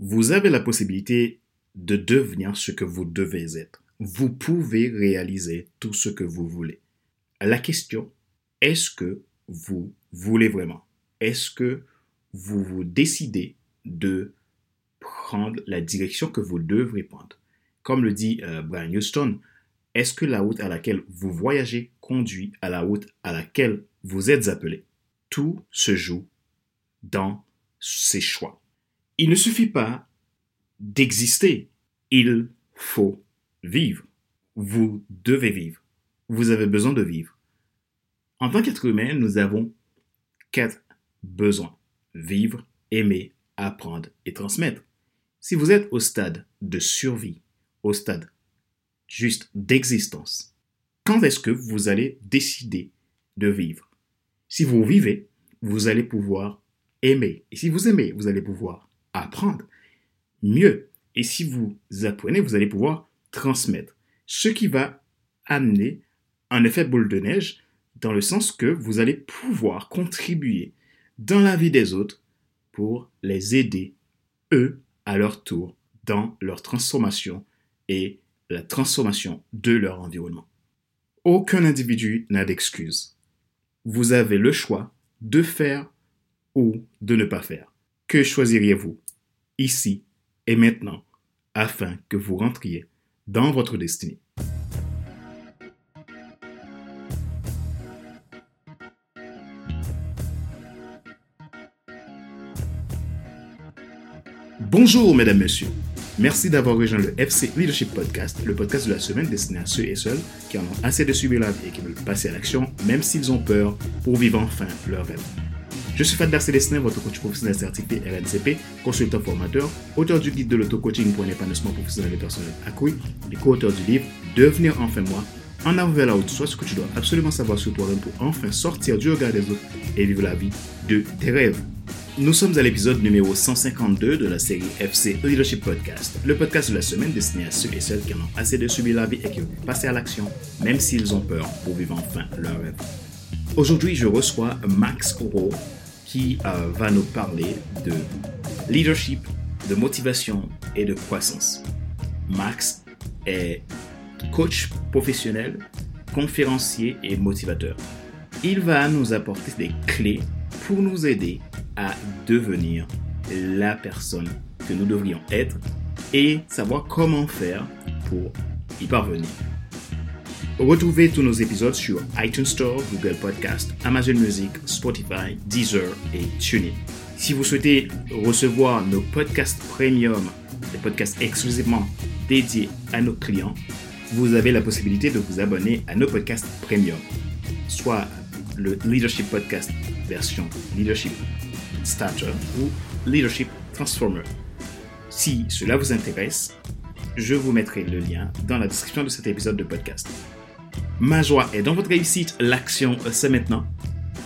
Vous avez la possibilité de devenir ce que vous devez être. Vous pouvez réaliser tout ce que vous voulez. La question, est-ce que vous voulez vraiment? Est-ce que vous vous décidez de prendre la direction que vous devrez prendre? Comme le dit Brian Houston, est-ce que la route à laquelle vous voyagez conduit à la route à laquelle vous êtes appelé? Tout se joue dans ces choix. Il ne suffit pas d'exister, il faut vivre. Vous devez vivre. Vous avez besoin de vivre. En tant qu'être humain, nous avons 4 besoins. Vivre, aimer, apprendre et transmettre. Si vous êtes au stade de survie, au stade juste d'existence, quand est-ce que vous allez décider de vivre? Si vous vivez, vous allez pouvoir aimer. Et si vous aimez, vous allez pouvoir apprendre mieux. Et si vous apprenez, vous allez pouvoir transmettre. Ce qui va amener un effet boule de neige dans le sens que vous allez pouvoir contribuer dans la vie des autres pour les aider, eux, à leur tour, dans leur transformation et la transformation de leur environnement. Aucun individu n'a d'excuse. Vous avez le choix de faire ou de ne pas faire. Que choisiriez-vous ici et maintenant afin que vous rentriez dans votre destinée? Bonjour mesdames, messieurs. Merci d'avoir rejoint le FC Leadership Podcast, le podcast de la semaine destiné à ceux et celles qui en ont assez de subir la vie et qui veulent passer à l'action, même s'ils ont peur, pour vivre enfin leur rêve. Je suis Fadler Célestin, votre coach professionnel certifié RNCP, consultant formateur, auteur du guide de l'auto-coaching pour un épanouissement professionnel et personnel accru, et co-auteur du livre « Devenir enfin moi », en avant vers la haute, soit ce que tu dois absolument savoir sur toi-même pour enfin sortir du regard des autres et vivre la vie de tes rêves. Nous sommes à l'épisode numéro 152 de la série FC Leadership Podcast, le podcast de la semaine destiné à ceux et celles qui en ont assez de subir la vie et qui veulent passer à l'action, même s'ils ont peur, pour vivre enfin leur rêve. Aujourd'hui, je reçois Max'Raux qui va nous parler de leadership, de motivation et de croissance. Max est coach professionnel, conférencier et motivateur. Il va nous apporter des clés pour nous aider à devenir la personne que nous devrions être et savoir comment faire pour y parvenir. Retrouvez tous nos épisodes sur iTunes Store, Google Podcast, Amazon Music, Spotify, Deezer et TuneIn. Si vous souhaitez recevoir nos podcasts premium, des podcasts exclusivement dédiés à nos clients, vous avez la possibilité de vous abonner à nos podcasts premium, soit le Leadership Podcast version Leadership Starter ou Leadership Transformer. Si cela vous intéresse, je vous mettrai le lien dans la description de cet épisode de podcast. Ma joie est dans votre réussite, l'action c'est maintenant.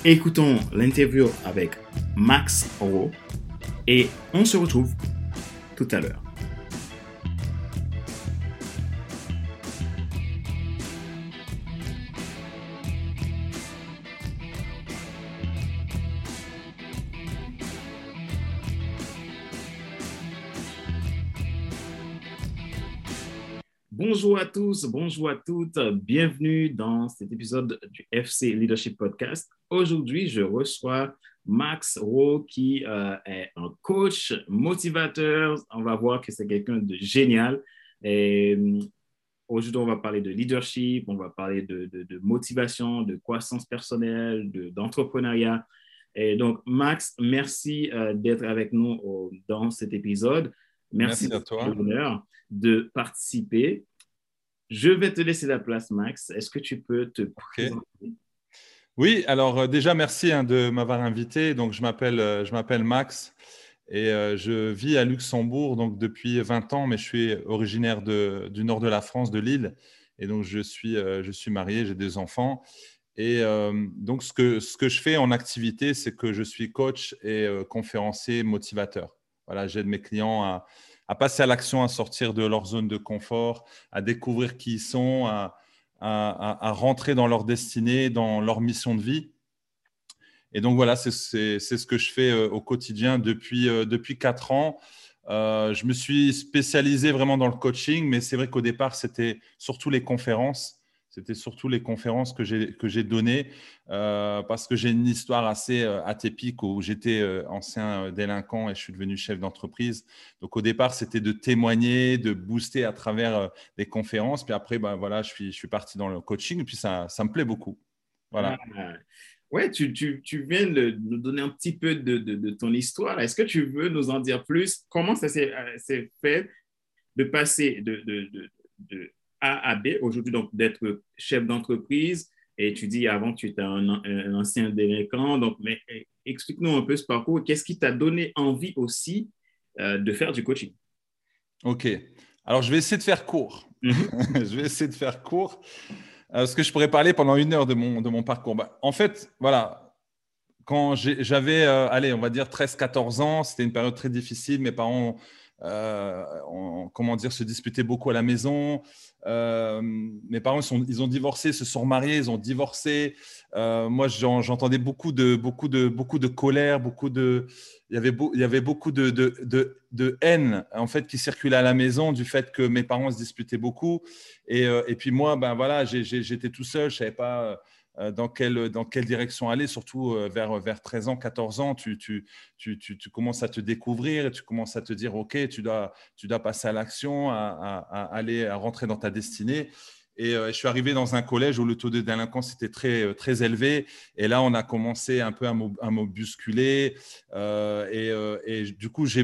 Écoutons l'interview avec Max'Raux et on se retrouve tout à l'heure. Bonjour à tous, bonjour à toutes, bienvenue dans cet épisode du FC Leadership Podcast. Aujourd'hui, je reçois Max'Raux qui est un coach, motivateur. On va voir que c'est quelqu'un de génial. Et aujourd'hui, on va parler de leadership, on va parler de motivation, de croissance personnelle, d'entrepreneuriat. Et donc, Max, merci d'être avec nous dans cet épisode. Merci à toi. Pour l'honneur de participer. Je vais te laisser la place, Max. Est-ce que tu peux te présenter? Oui, alors déjà, merci de m'avoir invité. Donc, je m'appelle Max et je vis à Luxembourg donc, depuis 20 ans, mais je suis originaire du nord de la France, de Lille. Et donc, je suis marié, j'ai 2 enfants. Et donc, ce que je fais en activité, c'est que je suis coach et conférencier motivateur. Voilà, j'aide mes clients à passer à l'action, à sortir de leur zone de confort, à découvrir qui ils sont, à rentrer dans leur destinée, dans leur mission de vie. Et donc, voilà, c'est ce que je fais au quotidien depuis 4 ans. Je me suis spécialisé vraiment dans le coaching, mais c'est vrai qu'au départ, c'était surtout les conférences. C'était surtout les conférences que j'ai données parce que j'ai une histoire assez atypique où j'étais ancien délinquant et je suis devenu chef d'entreprise. Donc, au départ, c'était de témoigner, de booster à travers des conférences. Puis après, ben, voilà, je suis parti dans le coaching et puis ça me plaît beaucoup. Voilà. Ouais, tu viens de nous donner un petit peu de ton histoire. Est-ce que tu veux nous en dire plus? Comment ça s'est fait de passer de A à B aujourd'hui, donc d'être chef d'entreprise? Et tu dis avant tu étais un ancien délinquant. Donc, mais explique-nous un peu ce parcours. Qu'est-ce qui t'a donné envie aussi de faire du coaching? OK. Alors, je vais essayer de faire court. Je vais essayer de faire court. Parce que je pourrais parler pendant une heure de mon parcours. Bah, en fait, voilà, quand j'avais, allez, on va dire 13-14 ans, c'était une période très difficile. Mes parents, comment dire, se disputaient beaucoup à la maison. Mes parents, ils ont divorcé, se sont remariés, ils ont divorcé. Moi, j'entendais beaucoup de colère, il y avait beaucoup de haine en fait qui circulait à la maison du fait que mes parents se disputaient beaucoup. Et puis moi, ben voilà, j'étais tout seul, je savais pas dans quelle direction aller, surtout vers 13 ans, 14 ans, tu commences à te découvrir et tu commences à te dire OK, tu dois passer à l'action, à rentrer dans ta destinée. Et je suis arrivé dans un collège où le taux de délinquance était très, très élevé. Et là, on a commencé un peu à m'obusculer. Et du coup, je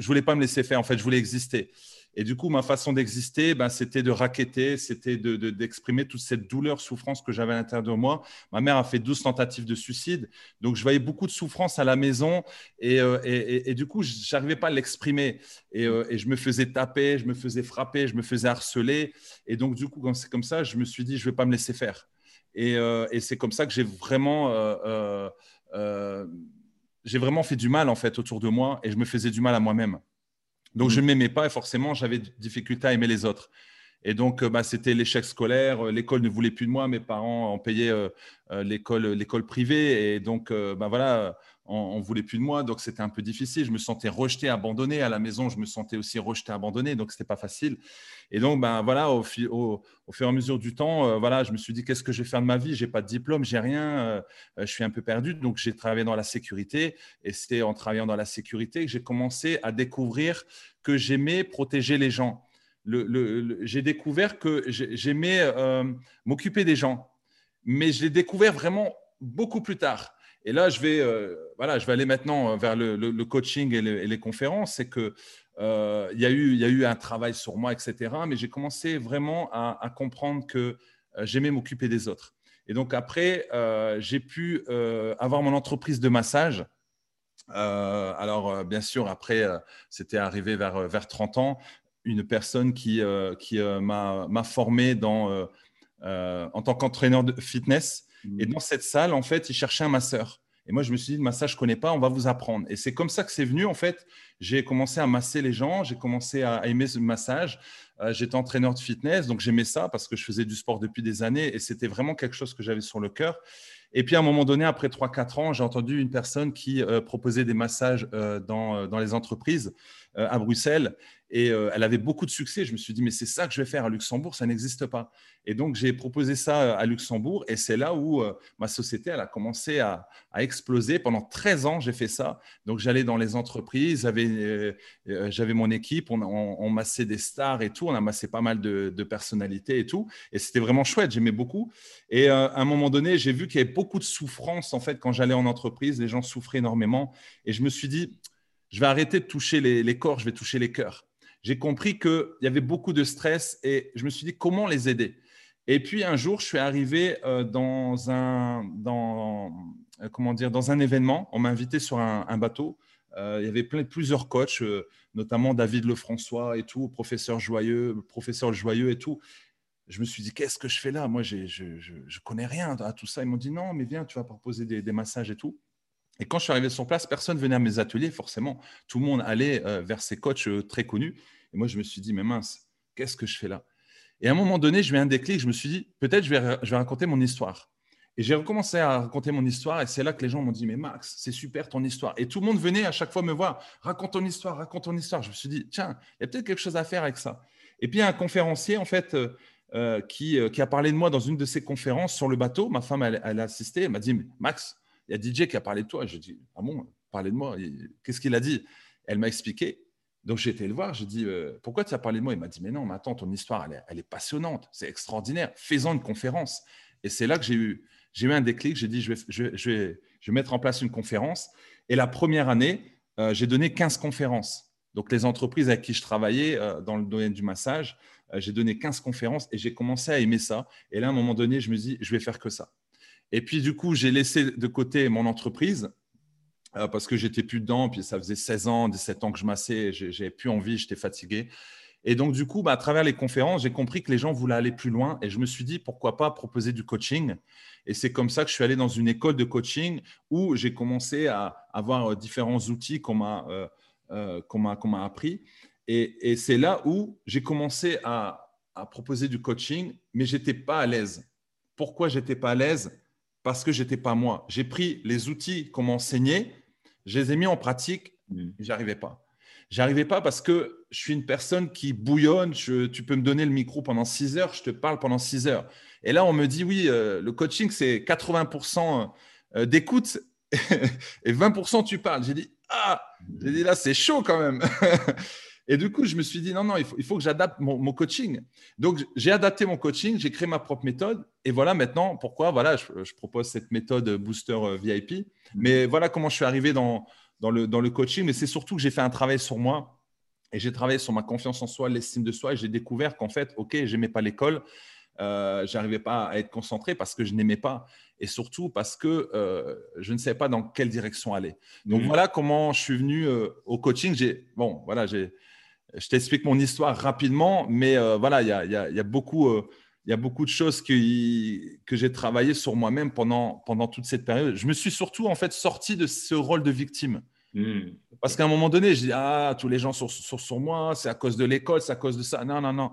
voulais pas me laisser faire. En fait, je voulais exister. Et du coup, ma façon d'exister, ben, c'était de racketter, c'était d'exprimer toute cette douleur, souffrance que j'avais à l'intérieur de moi. Ma mère a fait 12 tentatives de suicide. Donc, je voyais beaucoup de souffrance à la maison. Et du coup, je n'arrivais pas à l'exprimer. Et je me faisais taper, je me faisais frapper, je me faisais harceler. Et donc, du coup, quand c'est comme ça, je me suis dit, je ne vais pas me laisser faire. Et c'est comme ça que j'ai vraiment… j'ai vraiment fait du mal en fait autour de moi et je me faisais du mal à moi-même. Donc, je ne m'aimais pas et forcément, j'avais des difficultés à aimer les autres. Et donc, bah, c'était l'échec scolaire. L'école ne voulait plus de moi. Mes parents ont payé l'école privée. Et donc, bah, voilà, on ne voulait plus de moi. Donc, c'était un peu difficile. Je me sentais rejeté, abandonné. À la maison, je me sentais aussi rejeté, abandonné. Donc, ce n'était pas facile. Et donc, bah, voilà, au fur et à mesure du temps, voilà, je me suis dit, qu'est-ce que je vais faire de ma vie? Je n'ai pas de diplôme, je n'ai rien. Je suis un peu perdu. Donc, j'ai travaillé dans la sécurité. Et c'est en travaillant dans la sécurité que j'ai commencé à découvrir que j'aimais protéger les gens. J'ai découvert que j'aimais m'occuper des gens, mais je l'ai découvert vraiment beaucoup plus tard. Et là, je vais aller maintenant vers le coaching et les conférences. C'est que il y a eu un travail sur moi, etc. Mais j'ai commencé vraiment à comprendre que j'aimais m'occuper des autres. Et donc après, j'ai pu avoir mon entreprise de massage. Alors bien sûr, après, c'était arrivé vers 30 ans. Une personne qui m'a formé en tant qu'entraîneur de fitness. Et dans cette salle, en fait, il cherchait un masseur. Et moi, je me suis dit, le massage, je ne connais pas, on va vous apprendre. Et c'est comme ça que c'est venu, en fait. J'ai commencé à masser les gens, j'ai commencé à aimer ce massage. J'étais entraîneur de fitness, donc j'aimais ça parce que je faisais du sport depuis des années et c'était vraiment quelque chose que j'avais sur le cœur. Et puis, à un moment donné, après 3-4 ans, j'ai entendu une personne qui proposait des massages dans les entreprises à Bruxelles. Et elle avait beaucoup de succès. Je me suis dit, mais c'est ça que je vais faire à Luxembourg, ça n'existe pas. Et donc, j'ai proposé ça à Luxembourg. Et c'est là où ma société, elle a commencé à exploser. Pendant 13 ans, j'ai fait ça. Donc, j'allais dans les entreprises, j'avais mon équipe, on massait des stars et tout. On a massé pas mal de personnalités et tout. Et c'était vraiment chouette, j'aimais beaucoup. Et à un moment donné, j'ai vu qu'il y avait beaucoup de souffrance. En fait, quand j'allais en entreprise, les gens souffraient énormément. Et je me suis dit, je vais arrêter de toucher les corps, je vais toucher les cœurs. J'ai compris qu'il y avait beaucoup de stress et je me suis dit comment les aider. Et puis, un jour, je suis arrivé dans un événement. On m'a invité sur un bateau. Il y avait plusieurs coachs, notamment David Lefrançois et tout, Professeur Joyeux et tout. Je me suis dit, qu'est-ce que je fais là? Moi, je connais rien à tout ça. Ils m'ont dit, non, mais viens, tu vas proposer des massages et tout. Et quand je suis arrivé sur place, personne ne venait à mes ateliers, forcément. Tout le monde allait vers ces coachs très connus. Et moi, je me suis dit, mais mince, qu'est-ce que je fais là? Et à un moment donné, j'ai eu un déclic. Je me suis dit, peut-être je vais raconter mon histoire. Et j'ai recommencé à raconter mon histoire et c'est là que les gens m'ont dit « Mais Max, c'est super ton histoire. » Et tout le monde venait à chaque fois me voir « Raconte ton histoire, raconte ton histoire. » Je me suis dit « Tiens, il y a peut-être quelque chose à faire avec ça. » Et puis, il y a un conférencier en fait qui a parlé de moi dans une de ses conférences sur le bateau. Ma femme, elle a assisté. Elle m'a dit « Max, il y a DJ qui a parlé de toi. » J'ai dit « Ah bon, parler de moi. Qu'est-ce qu'il a dit ?» Elle m'a expliqué. Donc, j'ai été le voir. J'ai dit « Pourquoi tu as parlé de moi ?» Il m'a dit « Mais non, mais attends, ton histoire, elle est passionnante. C'est extraordinaire. Fais-en une conférence. » Et c'est là que j'ai eu un déclic, j'ai dit je vais mettre en place une conférence. Et la première année, j'ai donné 15 conférences. Donc, les entreprises avec qui je travaillais dans le domaine du massage, j'ai donné 15 conférences et j'ai commencé à aimer ça. Et là, à un moment donné, je me dis, je vais faire que ça. Et puis, du coup, j'ai laissé de côté mon entreprise parce que je n'étais plus dedans. Puis, ça faisait 16 ans, 17 ans que je massais, je n'avais plus envie, j'étais fatigué. Et donc, du coup, à travers les conférences, j'ai compris que les gens voulaient aller plus loin. Et je me suis dit, pourquoi pas proposer du coaching ? Et c'est comme ça que je suis allé dans une école de coaching où j'ai commencé à avoir différents outils qu'on m'a appris. Et c'est là où j'ai commencé à proposer du coaching, mais je n'étais pas à l'aise. Pourquoi je n'étais pas à l'aise ? Parce que je n'étais pas moi. J'ai pris les outils qu'on m'enseignait, je les ai mis en pratique, je n'y arrivais pas. J'arrivais pas parce que je suis une personne qui bouillonne. Tu peux me donner le micro pendant 6 heures, je te parle pendant 6 heures. Et là, on me dit, oui, le coaching, c'est 80% d'écoute et 20% tu parles. J'ai dit, là, c'est chaud quand même. Et du coup, je me suis dit, non, il faut que j'adapte mon coaching. Donc, j'ai adapté mon coaching, j'ai créé ma propre méthode. Et voilà maintenant pourquoi je propose cette méthode Booster VIP. Mais voilà comment je suis arrivé dans le coaching, mais c'est surtout que j'ai fait un travail sur moi et j'ai travaillé sur ma confiance en soi, l'estime de soi et j'ai découvert qu'en fait, ok, je n'aimais pas l'école, je n'arrivais pas à être concentré parce que je n'aimais pas et surtout parce que je ne savais pas dans quelle direction aller. Donc, voilà comment je suis venu au coaching. Je t'explique mon histoire rapidement, mais il y a beaucoup de choses que j'ai travaillé sur moi-même pendant toute cette période. Je me suis surtout en fait sorti de ce rôle de victime. Parce qu'à un moment donné, je dis « Ah, tous les gens sont sur moi, c'est à cause de l'école, c'est à cause de ça. » Non.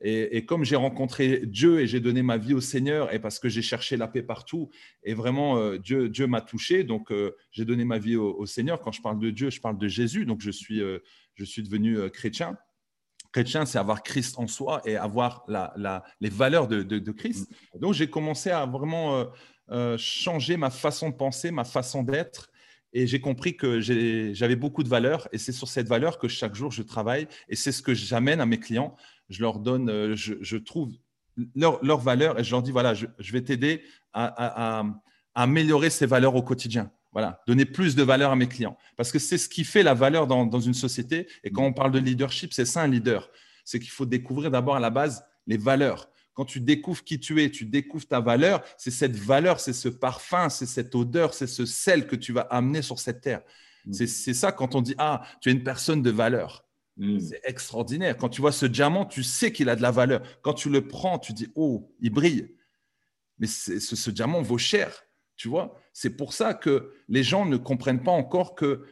Et comme j'ai rencontré Dieu et j'ai donné ma vie au Seigneur et parce que j'ai cherché la paix partout et vraiment Dieu m'a touché, donc j'ai donné ma vie au Seigneur. Quand je parle de Dieu, je parle de Jésus, donc je suis devenu chrétien. Chrétien, c'est avoir Christ en soi et avoir les valeurs de Christ. Donc, j'ai commencé à vraiment changer ma façon de penser, ma façon d'être. Et j'ai compris que j'avais beaucoup de valeurs. Et c'est sur cette valeur que chaque jour, je travaille. Et c'est ce que j'amène à mes clients. Je leur donne, je trouve leurs valeurs et je leur dis, voilà, je vais t'aider à améliorer ces valeurs au quotidien. Voilà, donner plus de valeur à mes clients. Parce que c'est ce qui fait la valeur dans une société. Et quand on parle de leadership, c'est ça un leader. C'est qu'il faut découvrir d'abord à la base les valeurs. Quand tu découvres qui tu es, tu découvres ta valeur. C'est cette valeur, c'est ce parfum, c'est cette odeur, c'est ce sel que tu vas amener sur cette terre. C'est ça quand on dit « Ah, tu es une personne de valeur ». C'est extraordinaire. Quand tu vois ce diamant, tu sais qu'il a de la valeur. Quand tu le prends, tu dis « Oh, il brille ». Mais ce diamant vaut cher. Tu vois, c'est pour ça que les gens ne comprennent pas encore que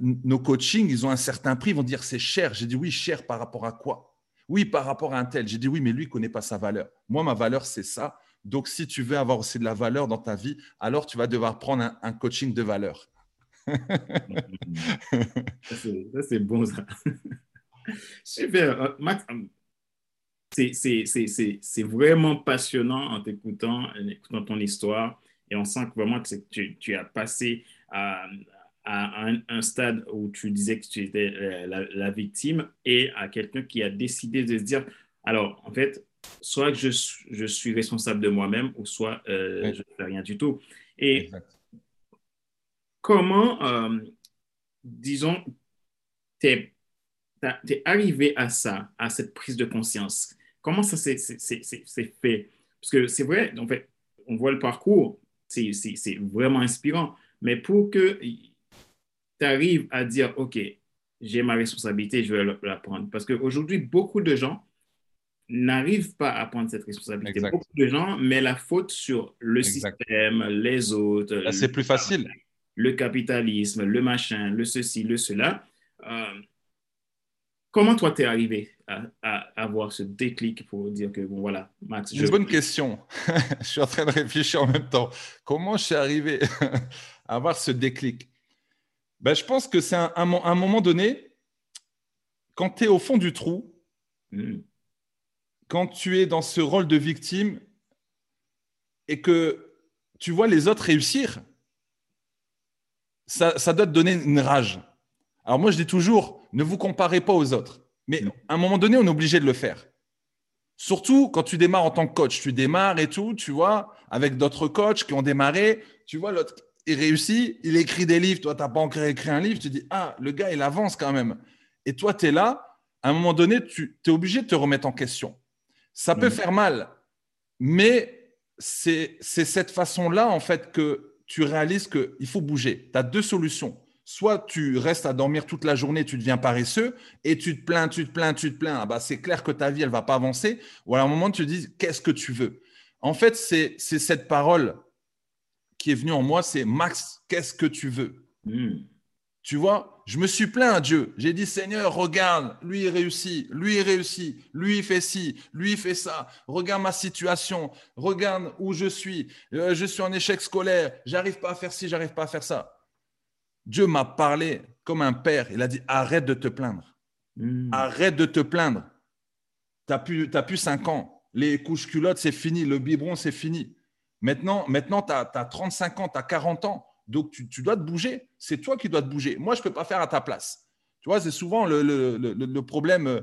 nos coachings, ils ont un certain prix. Ils vont dire, c'est cher. J'ai dit, oui, cher par rapport à quoi ? Oui, par rapport à un tel. J'ai dit, oui, mais lui, il ne connaît pas sa valeur. Moi, ma valeur, c'est ça. Donc, si tu veux avoir aussi de la valeur dans ta vie, alors tu vas devoir prendre un coaching de valeur. ça, c'est bon, ça. Super. Max, c'est vraiment passionnant en t'écoutant, en écoutant ton histoire. Et on sent que vraiment que tu as passé à un stade où tu disais que tu étais la victime et à quelqu'un qui a décidé de se dire, alors en fait, soit que je suis responsable de moi-même ou soit je ne fais rien du tout. Et comment, disons, t'es arrivé à ça, à cette prise de conscience? Comment ça s'est fait? Parce que c'est vrai, en fait, on voit le parcours. C'est vraiment inspirant. Mais pour que tu arrives à dire, OK, j'ai ma responsabilité, je vais la prendre. Parce qu'aujourd'hui, beaucoup de gens n'arrivent pas à prendre cette responsabilité. Exact. Beaucoup de gens mettent la faute sur le système, les autres. Là, c'est plus facile. Le capitalisme, le machin, le ceci, le cela. Comment toi, t'es arrivé à avoir ce déclic pour dire que, bon, voilà, Max... C'est une bonne question. Je suis en train de réfléchir en même temps. Comment je suis arrivé à avoir ce déclic? Ben, je pense que c'est un moment donné, quand tu es au fond du trou, quand tu es dans ce rôle de victime et que tu vois les autres réussir, ça doit te donner une rage. Alors moi, je dis toujours, ne vous comparez pas aux autres. Mais à un moment donné, on est obligé de le faire. Surtout quand tu démarres en tant que coach. Tu démarres et tout, tu vois, avec d'autres coachs qui ont démarré. Tu vois, l'autre, il réussit, il écrit des livres. Toi, tu n'as pas encore écrit un livre. Tu dis, ah, le gars, il avance quand même. Et toi, tu es là. À un moment donné, tu es obligé de te remettre en question. Ça peut faire mal, mais c'est cette façon-là, en fait, que tu réalises qu'il faut bouger. Tu as deux solutions. Soit tu restes à dormir toute la journée, tu deviens paresseux et tu te plains. Ah bah, c'est clair que ta vie, elle ne va pas avancer. Ou à un moment, tu te dis, qu'est-ce que tu veux? En fait, c'est cette parole qui est venue en moi, c'est Max, qu'est-ce que tu veux? Tu vois, je me suis plaint à Dieu. J'ai dit, Seigneur, regarde, lui, il réussit, lui, il fait ci, lui, il fait ça. Regarde ma situation, regarde où je suis en échec scolaire, j'arrive pas à faire ci, j'arrive pas à faire ça. Dieu m'a parlé comme un père. Il a dit, arrête de te plaindre. Arrête de te plaindre. Tu as plus 5 ans. Les couches culottes, c'est fini. Le biberon, c'est fini. Maintenant tu as 35 ans, tu as 40 ans. Donc, tu dois te bouger. C'est toi qui dois te bouger. Moi, je ne peux pas faire à ta place. Tu vois, c'est souvent le problème,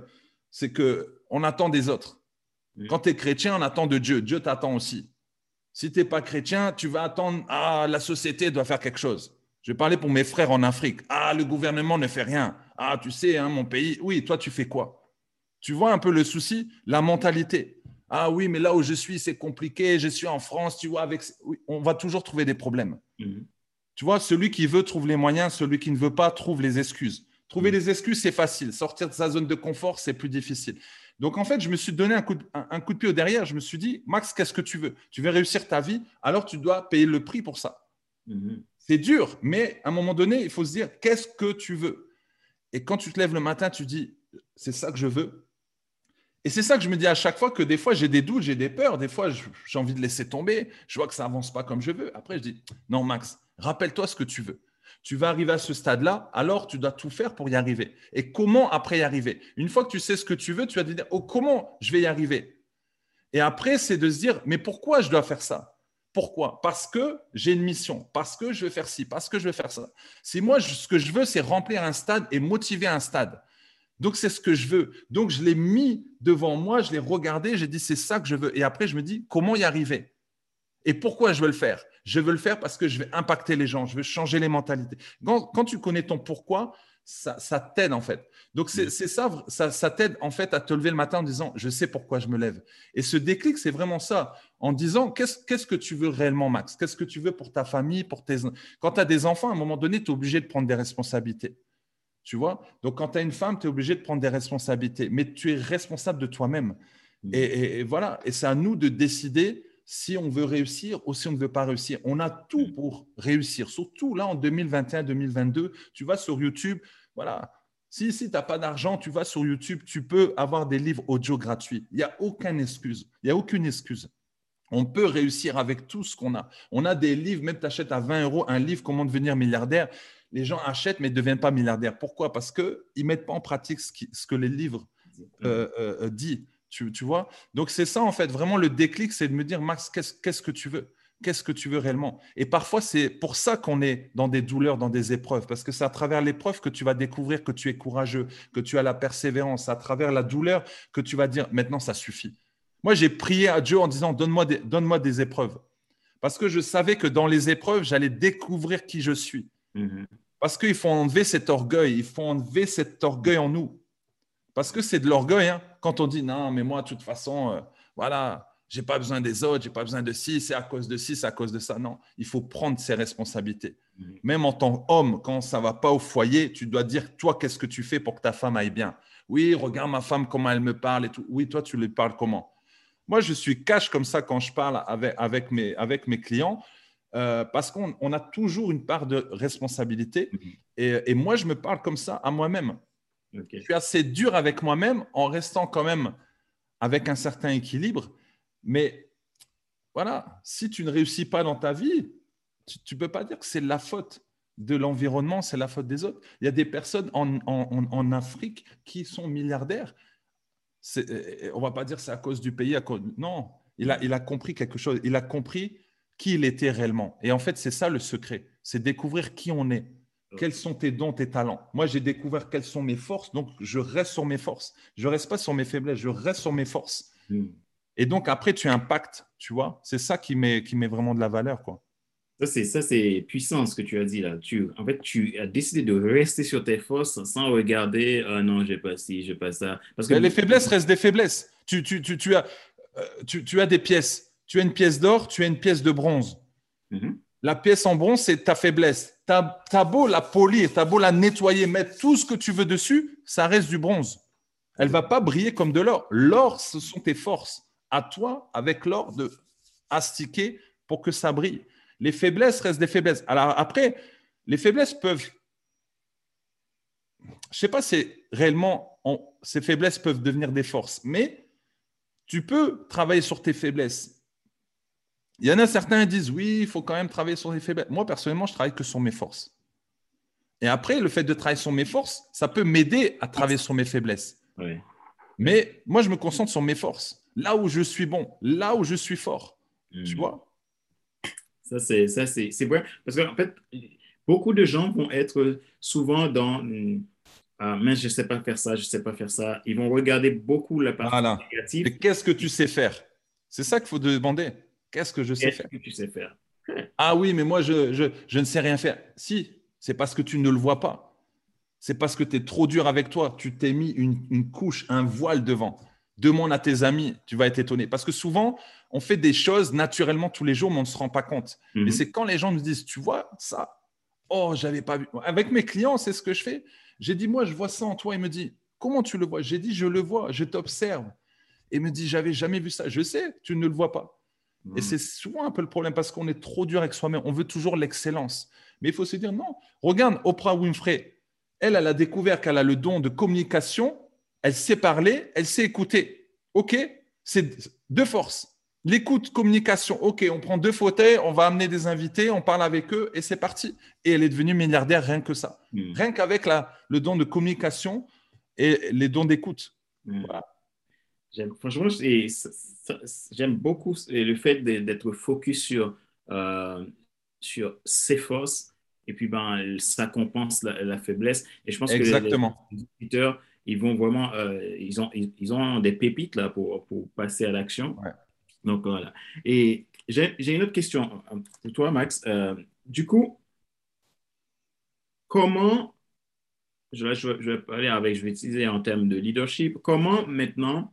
c'est qu'on attend des autres. Quand tu es chrétien, on attend de Dieu. Dieu t'attend aussi. Si tu n'es pas chrétien, tu vas attendre, ah, la société doit faire quelque chose. Je vais parler pour mes frères en Afrique. Ah, le gouvernement ne fait rien. Ah, tu sais, hein, mon pays. Oui, toi, tu fais quoi? Tu vois un peu le souci, la mentalité. Ah oui, mais là où je suis, c'est compliqué. Je suis en France, tu vois. Oui, on va toujours trouver des problèmes. Tu vois, celui qui veut trouve les moyens. Celui qui ne veut pas trouve les excuses. Trouver les excuses, c'est facile. Sortir de sa zone de confort, c'est plus difficile. Donc, en fait, je me suis donné un coup de pied au derrière. Je me suis dit, Max, qu'est-ce que tu veux? Tu veux réussir ta vie, alors tu dois payer le prix pour ça. C'est dur, mais à un moment donné, il faut se dire, qu'est-ce que tu veux? Et quand tu te lèves le matin, tu dis, c'est ça que je veux. Et c'est ça que je me dis à chaque fois, que des fois, j'ai des doutes, j'ai des peurs. Des fois, j'ai envie de laisser tomber. Je vois que ça n'avance pas comme je veux. Après, je dis, non, Max, rappelle-toi ce que tu veux. Tu vas arriver à ce stade-là, alors tu dois tout faire pour y arriver. Et comment après y arriver? Une fois que tu sais ce que tu veux, tu vas te dire, oh, comment je vais y arriver? Et après, c'est de se dire, mais pourquoi je dois faire ça? Pourquoi? Parce que j'ai une mission, parce que je veux faire ci, parce que je veux faire ça. C'est moi, ce que je veux, c'est remplir un stade et motiver un stade. Donc, c'est ce que je veux. Donc, je l'ai mis devant moi, je l'ai regardé, j'ai dit, c'est ça que je veux. Et après, je me dis, comment y arriver? Et pourquoi je veux le faire? Je veux le faire parce que je vais impacter les gens, je veux changer les mentalités. Quand tu connais ton pourquoi, ça t'aide en fait. Donc, c'est ça t'aide en fait à te lever le matin en disant, je sais pourquoi je me lève. Et ce déclic, c'est vraiment ça, en disant, qu'est-ce que tu veux réellement, Max? Qu'est-ce que tu veux pour ta famille, pour tes... Quand tu as des enfants, à un moment donné, tu es obligé de prendre des responsabilités. Tu vois? Donc, quand tu as une femme, tu es obligé de prendre des responsabilités. Mais tu es responsable de toi-même. Et voilà. Et c'est à nous de décider si on veut réussir ou si on ne veut pas réussir. On a tout pour réussir. Surtout là, en 2021-2022, tu vas sur YouTube, voilà. Si tu n'as pas d'argent, tu vas sur YouTube, tu peux avoir des livres audio gratuits. Il n'y a aucune excuse. On peut réussir avec tout ce qu'on a. On a des livres, même tu achètes à 20 € un livre, Comment devenir milliardaire. Les gens achètent, mais ils ne deviennent pas milliardaires. Pourquoi? Parce qu'ils ne mettent pas en pratique ce que les livres disent. Tu vois? Donc, c'est ça, en fait, vraiment le déclic, c'est de me dire, Max, qu'est-ce que tu veux? Qu'est-ce que tu veux réellement? Et parfois, c'est pour ça qu'on est dans des douleurs, dans des épreuves, parce que c'est à travers l'épreuve que tu vas découvrir que tu es courageux, que tu as la persévérance, à travers la douleur que tu vas dire, maintenant, ça suffit. Moi, j'ai prié à Dieu en disant, donne-moi des épreuves, parce que je savais que dans les épreuves, j'allais découvrir qui je suis. Parce qu'il faut enlever cet orgueil, en nous. Parce que c'est de l'orgueil, hein, quand on dit « Non, mais moi, de toute façon, voilà, je n'ai pas besoin des autres, je n'ai pas besoin de ci, c'est à cause de ci, c'est à cause de ça. » Non, il faut prendre ses responsabilités. Même en tant qu'homme, quand ça ne va pas au foyer, tu dois dire « Toi, qu'est-ce que tu fais pour que ta femme aille bien ?»« Oui, regarde ma femme, comment elle me parle et tout. » »« Oui, toi, tu lui parles comment ?» Moi, je suis cash comme ça quand je parle avec mes clients. Parce qu'on a toujours une part de responsabilité. Et moi, je me parle comme ça à moi-même. Okay. Je suis assez dur avec moi-même en restant quand même avec un certain équilibre. Mais voilà, si tu ne réussis pas dans ta vie, tu ne peux pas dire que c'est la faute de l'environnement, c'est la faute des autres. Il y a des personnes en Afrique qui sont milliardaires. On ne va pas dire que c'est à cause du pays. Non, il a compris quelque chose. Il a compris qui il était réellement. Et en fait, c'est ça le secret. C'est découvrir qui on est. Quels sont tes dons, tes talents? Moi, j'ai découvert quelles sont mes forces, donc je reste sur mes forces. Je ne reste pas sur mes faiblesses, je reste sur mes forces. Mm. Et donc, après, tu impactes, tu vois. C'est ça qui met vraiment de la valeur, quoi. Ça, c'est puissant, ce que tu as dit, là. En fait, tu as décidé de rester sur tes forces sans regarder « Ah non, je n'ai pas ci, je n'ai pas ça. » Les faiblesses restent des faiblesses. Tu as des pièces. Tu as une pièce d'or, tu as une pièce de bronze. Mm-hmm. La pièce en bronze, c'est ta faiblesse. T'as beau la polir, t'as beau la nettoyer, mettre tout ce que tu veux dessus, ça reste du bronze. Elle ne va pas briller comme de l'or. L'or, ce sont tes forces. À toi, avec l'or, de astiquer pour que ça brille. Les faiblesses restent des faiblesses. Alors après, les faiblesses peuvent… Je ne sais pas si réellement ces faiblesses peuvent devenir des forces, mais tu peux travailler sur tes faiblesses. Il y en a certains qui disent, oui, il faut quand même travailler sur les faiblesses. Moi, personnellement, je ne travaille que sur mes forces. Et après, le fait de travailler sur mes forces, ça peut m'aider à travailler sur mes faiblesses. Oui. Mais moi, je me concentre sur mes forces. Là où je suis bon, là où je suis fort. Mmh. Tu vois? Ça, c'est vrai. Parce qu'en fait, beaucoup de gens vont être souvent dans… mais je ne sais pas faire ça, je ne sais pas faire ça. Ils vont regarder beaucoup la partie négative. Mais qu'est-ce que tu sais faire? C'est ça qu'il faut te demander. Qu'est-ce que je sais faire? Qu'est-ce que tu sais faire? Ah oui, mais moi, je ne sais rien faire. Si, c'est parce que tu ne le vois pas. C'est parce que tu es trop dur avec toi. Tu t'es mis une couche, un voile devant. Demande à tes amis, tu vas être étonné. Parce que souvent, on fait des choses naturellement tous les jours, mais on ne se rend pas compte. Mm-hmm. Et c'est quand les gens nous disent, tu vois ça? Oh, je n'avais pas vu. Avec mes clients, c'est ce que je fais. J'ai dit, moi, je vois ça en toi. Il me dit, comment tu le vois? J'ai dit, je le vois, je t'observe. Et il me dit, j'avais jamais vu ça. Je sais, tu ne le vois pas. Et c'est souvent un peu le problème parce qu'on est trop dur avec soi-même. On veut toujours l'excellence. Mais il faut se dire non. Regarde Oprah Winfrey. Elle a découvert qu'elle a le don de communication. Elle sait parler. Elle sait écouter. OK, c'est deux forces. L'écoute, communication. OK, on prend deux fauteuils. On va amener des invités. On parle avec eux et c'est parti. Et elle est devenue milliardaire rien que ça. Mm. Rien qu'avec le don de communication et les dons d'écoute. Mm. Voilà. Franchement, j'aime beaucoup le fait d'être focus sur ses forces et puis ça compense la faiblesse. Et je pense Exactement. Que les auditeurs, ils vont vraiment, ils ont des pépites là pour passer à l'action. Ouais. Donc voilà. Et j'ai une autre question pour toi, Max. Du coup, comment, je vais utiliser en termes de leadership, comment maintenant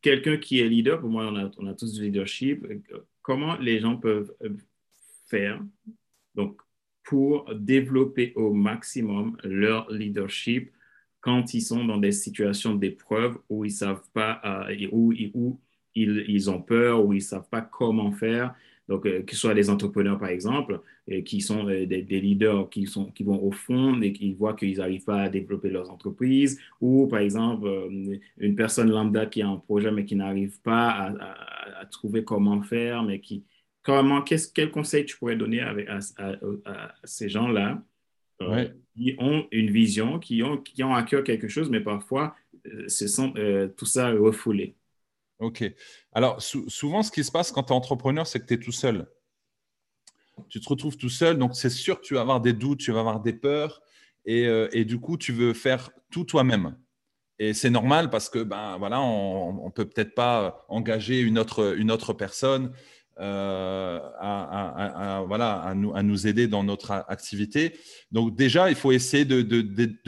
quelqu'un qui est leader, pour moi, on a tous du leadership. Comment les gens peuvent faire donc, pour développer au maximum leur leadership quand ils sont dans des situations d'épreuve où ils ne savent pas, où ils ont peur, où ils ne savent pas comment faire. Donc, que ce soit des entrepreneurs, par exemple, qui sont des leaders qui vont au fond et qui voient qu'ils n'arrivent pas à développer leurs entreprises, ou, par exemple, une personne lambda qui a un projet mais qui n'arrive pas à trouver comment faire, mais quel conseil tu pourrais donner à ces gens-là ouais. Qui ont une vision, qui ont à cœur quelque chose, mais parfois se sentent tout ça refoulé? OK. Alors, souvent, ce qui se passe quand tu es entrepreneur, c'est que tu es tout seul. Tu te retrouves tout seul, donc c'est sûr que tu vas avoir des doutes, tu vas avoir des peurs et du coup, tu veux faire tout toi-même. Et c'est normal parce que, voilà, on ne peut peut-être pas engager une autre personne à nous aider dans notre activité. Donc, déjà, il faut essayer de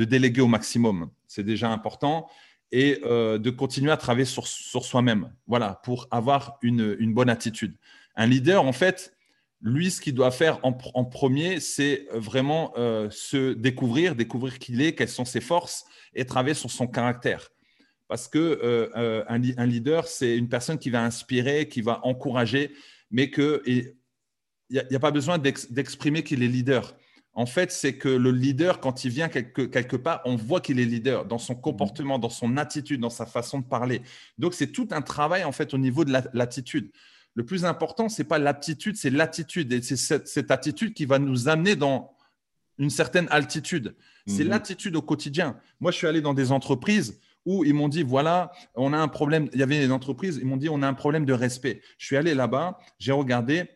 déléguer au maximum. C'est déjà important. Et de continuer à travailler sur soi-même, voilà, pour avoir une bonne attitude. Un leader, en fait, lui, ce qu'il doit faire en premier, c'est vraiment se découvrir qui il est, quelles sont ses forces et travailler sur son caractère. Parce qu'un un leader, c'est une personne qui va inspirer, qui va encourager, mais qu'il n'y a pas besoin d'exprimer qu'il est leader. en fait, c'est que le leader, quand il vient quelque part, on voit qu'il est leader dans son comportement, dans son attitude, dans sa façon de parler. Donc, c'est tout un travail en fait au niveau de l'attitude. Le plus important, ce n'est pas l'aptitude, c'est l'attitude. Et c'est cette attitude qui va nous amener dans une certaine altitude. C'est l'attitude au quotidien. Moi, je suis allé dans des entreprises où ils m'ont dit, voilà, on a un problème. Il y avait une entreprise, ils m'ont dit, on a un problème de respect. Je suis allé là-bas, j'ai regardé,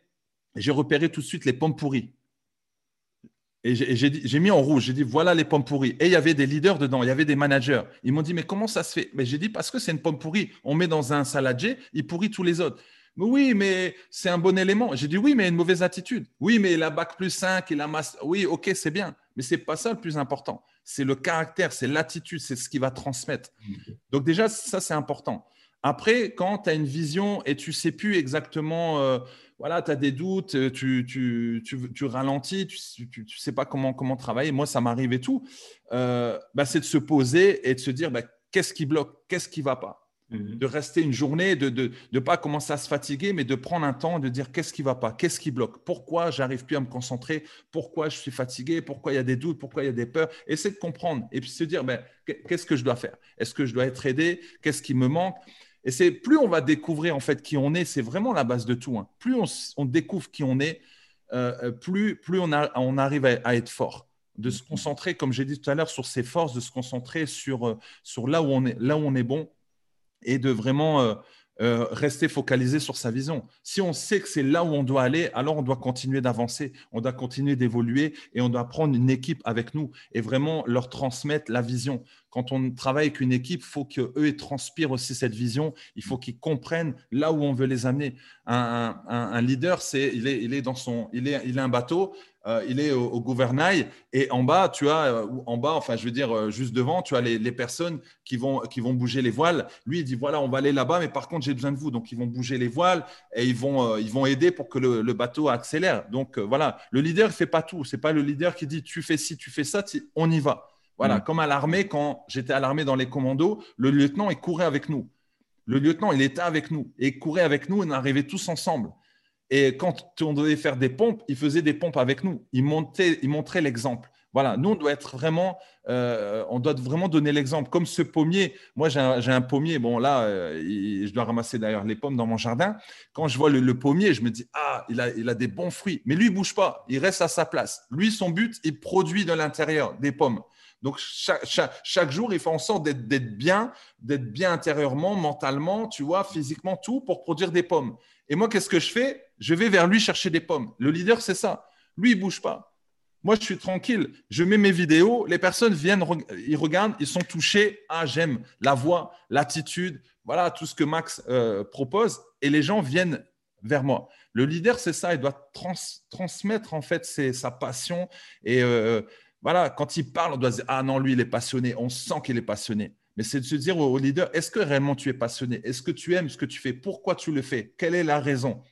j'ai repéré tout de suite les pommes pourries. Et j'ai mis en rouge, j'ai dit, voilà les pommes pourries. Et il y avait des leaders dedans, il y avait des managers. Ils m'ont dit, mais comment ça se fait? Mais j'ai dit, parce que c'est une pomme pourrie. On met dans un saladier, il pourrit tous les autres. Oui, mais c'est un bon élément. J'ai dit, oui, mais une mauvaise attitude. Oui, mais il a bac plus 5, il a masse. Oui, ok, c'est bien. Mais ce n'est pas ça le plus important. C'est le caractère, c'est l'attitude, c'est ce qu'il va transmettre. Donc déjà, ça, c'est important. Après, quand tu as une vision et tu ne sais plus exactement, voilà, tu as des doutes, tu ralentis, tu ne sais pas comment travailler. Moi, ça m'arrive et tout. C'est de se poser et de se dire, qu'est-ce qui bloque, qu'est-ce qui ne va pas? De rester une journée, de ne pas commencer à se fatiguer, mais de prendre un temps et de dire qu'est-ce qui ne va pas, qu'est-ce qui bloque, pourquoi je n'arrive plus à me concentrer, pourquoi je suis fatigué, pourquoi il y a des doutes, pourquoi il y a des peurs. Essayer de comprendre et puis se dire qu'est-ce que je dois faire, est-ce que je dois être aidé, qu'est-ce qui me manque. Et c'est plus on va découvrir en fait qui on est, c'est vraiment la base de tout. Plus on découvre qui on est, plus on arrive à être fort. De se concentrer, comme j'ai dit tout à l'heure, sur ses forces, de se concentrer sur là où on est bon, et de vraiment rester focalisé sur sa vision. Si on sait que c'est là où on doit aller, alors on doit continuer d'avancer, on doit continuer d'évoluer et on doit prendre une équipe avec nous et vraiment leur transmettre la vision. Quand on travaille avec une équipe, il faut qu'eux transpirent aussi cette vision, il faut qu'ils comprennent là où on veut les amener. Un leader, il est un bateau, il est au gouvernail et en bas, juste devant, tu as les personnes qui vont bouger les voiles. Lui, il dit voilà, on va aller là-bas, mais par contre, j'ai besoin de vous. Donc, ils vont bouger les voiles et ils vont aider pour que le bateau accélère. Donc, voilà, le leader ne fait pas tout. Ce n'est pas le leader qui dit tu fais ci, tu fais ça, on y va. Voilà, comme à l'armée, quand j'étais à l'armée dans les commandos, le lieutenant, il courait avec nous. Le lieutenant, il était avec nous et il courait avec nous et on arrivait tous ensemble. Et quand on devait faire des pompes, il faisait des pompes avec nous. Il montrait l'exemple. Voilà, nous, on doit vraiment donner l'exemple. Comme ce pommier, moi, j'ai un pommier. Bon, là, je dois ramasser d'ailleurs les pommes dans mon jardin. Quand je vois le pommier, je me dis, ah, il a des bons fruits. Mais lui, il ne bouge pas. Il reste à sa place. Lui, son but, il produit de l'intérieur des pommes. Donc, chaque jour, il faut en sorte d'être bien intérieurement, mentalement, tu vois, physiquement, tout pour produire des pommes. Et moi, qu'est-ce que je fais? Je vais vers lui chercher des pommes. Le leader, c'est ça. Lui, il ne bouge pas. Moi, je suis tranquille. Je mets mes vidéos. Les personnes viennent, ils regardent, ils sont touchés. Ah, j'aime la voix, l'attitude, voilà, tout ce que Max propose. Et les gens viennent vers moi. Le leader, c'est ça. Il doit transmettre, en fait, sa passion et… Voilà, quand il parle, on doit se dire « Ah non, lui, il est passionné. » On sent qu'il est passionné. Mais c'est de se dire au leader « Est-ce que réellement tu es passionné? Est-ce que tu aimes ce que tu fais? Pourquoi tu le fais? Quelle est la raison ?»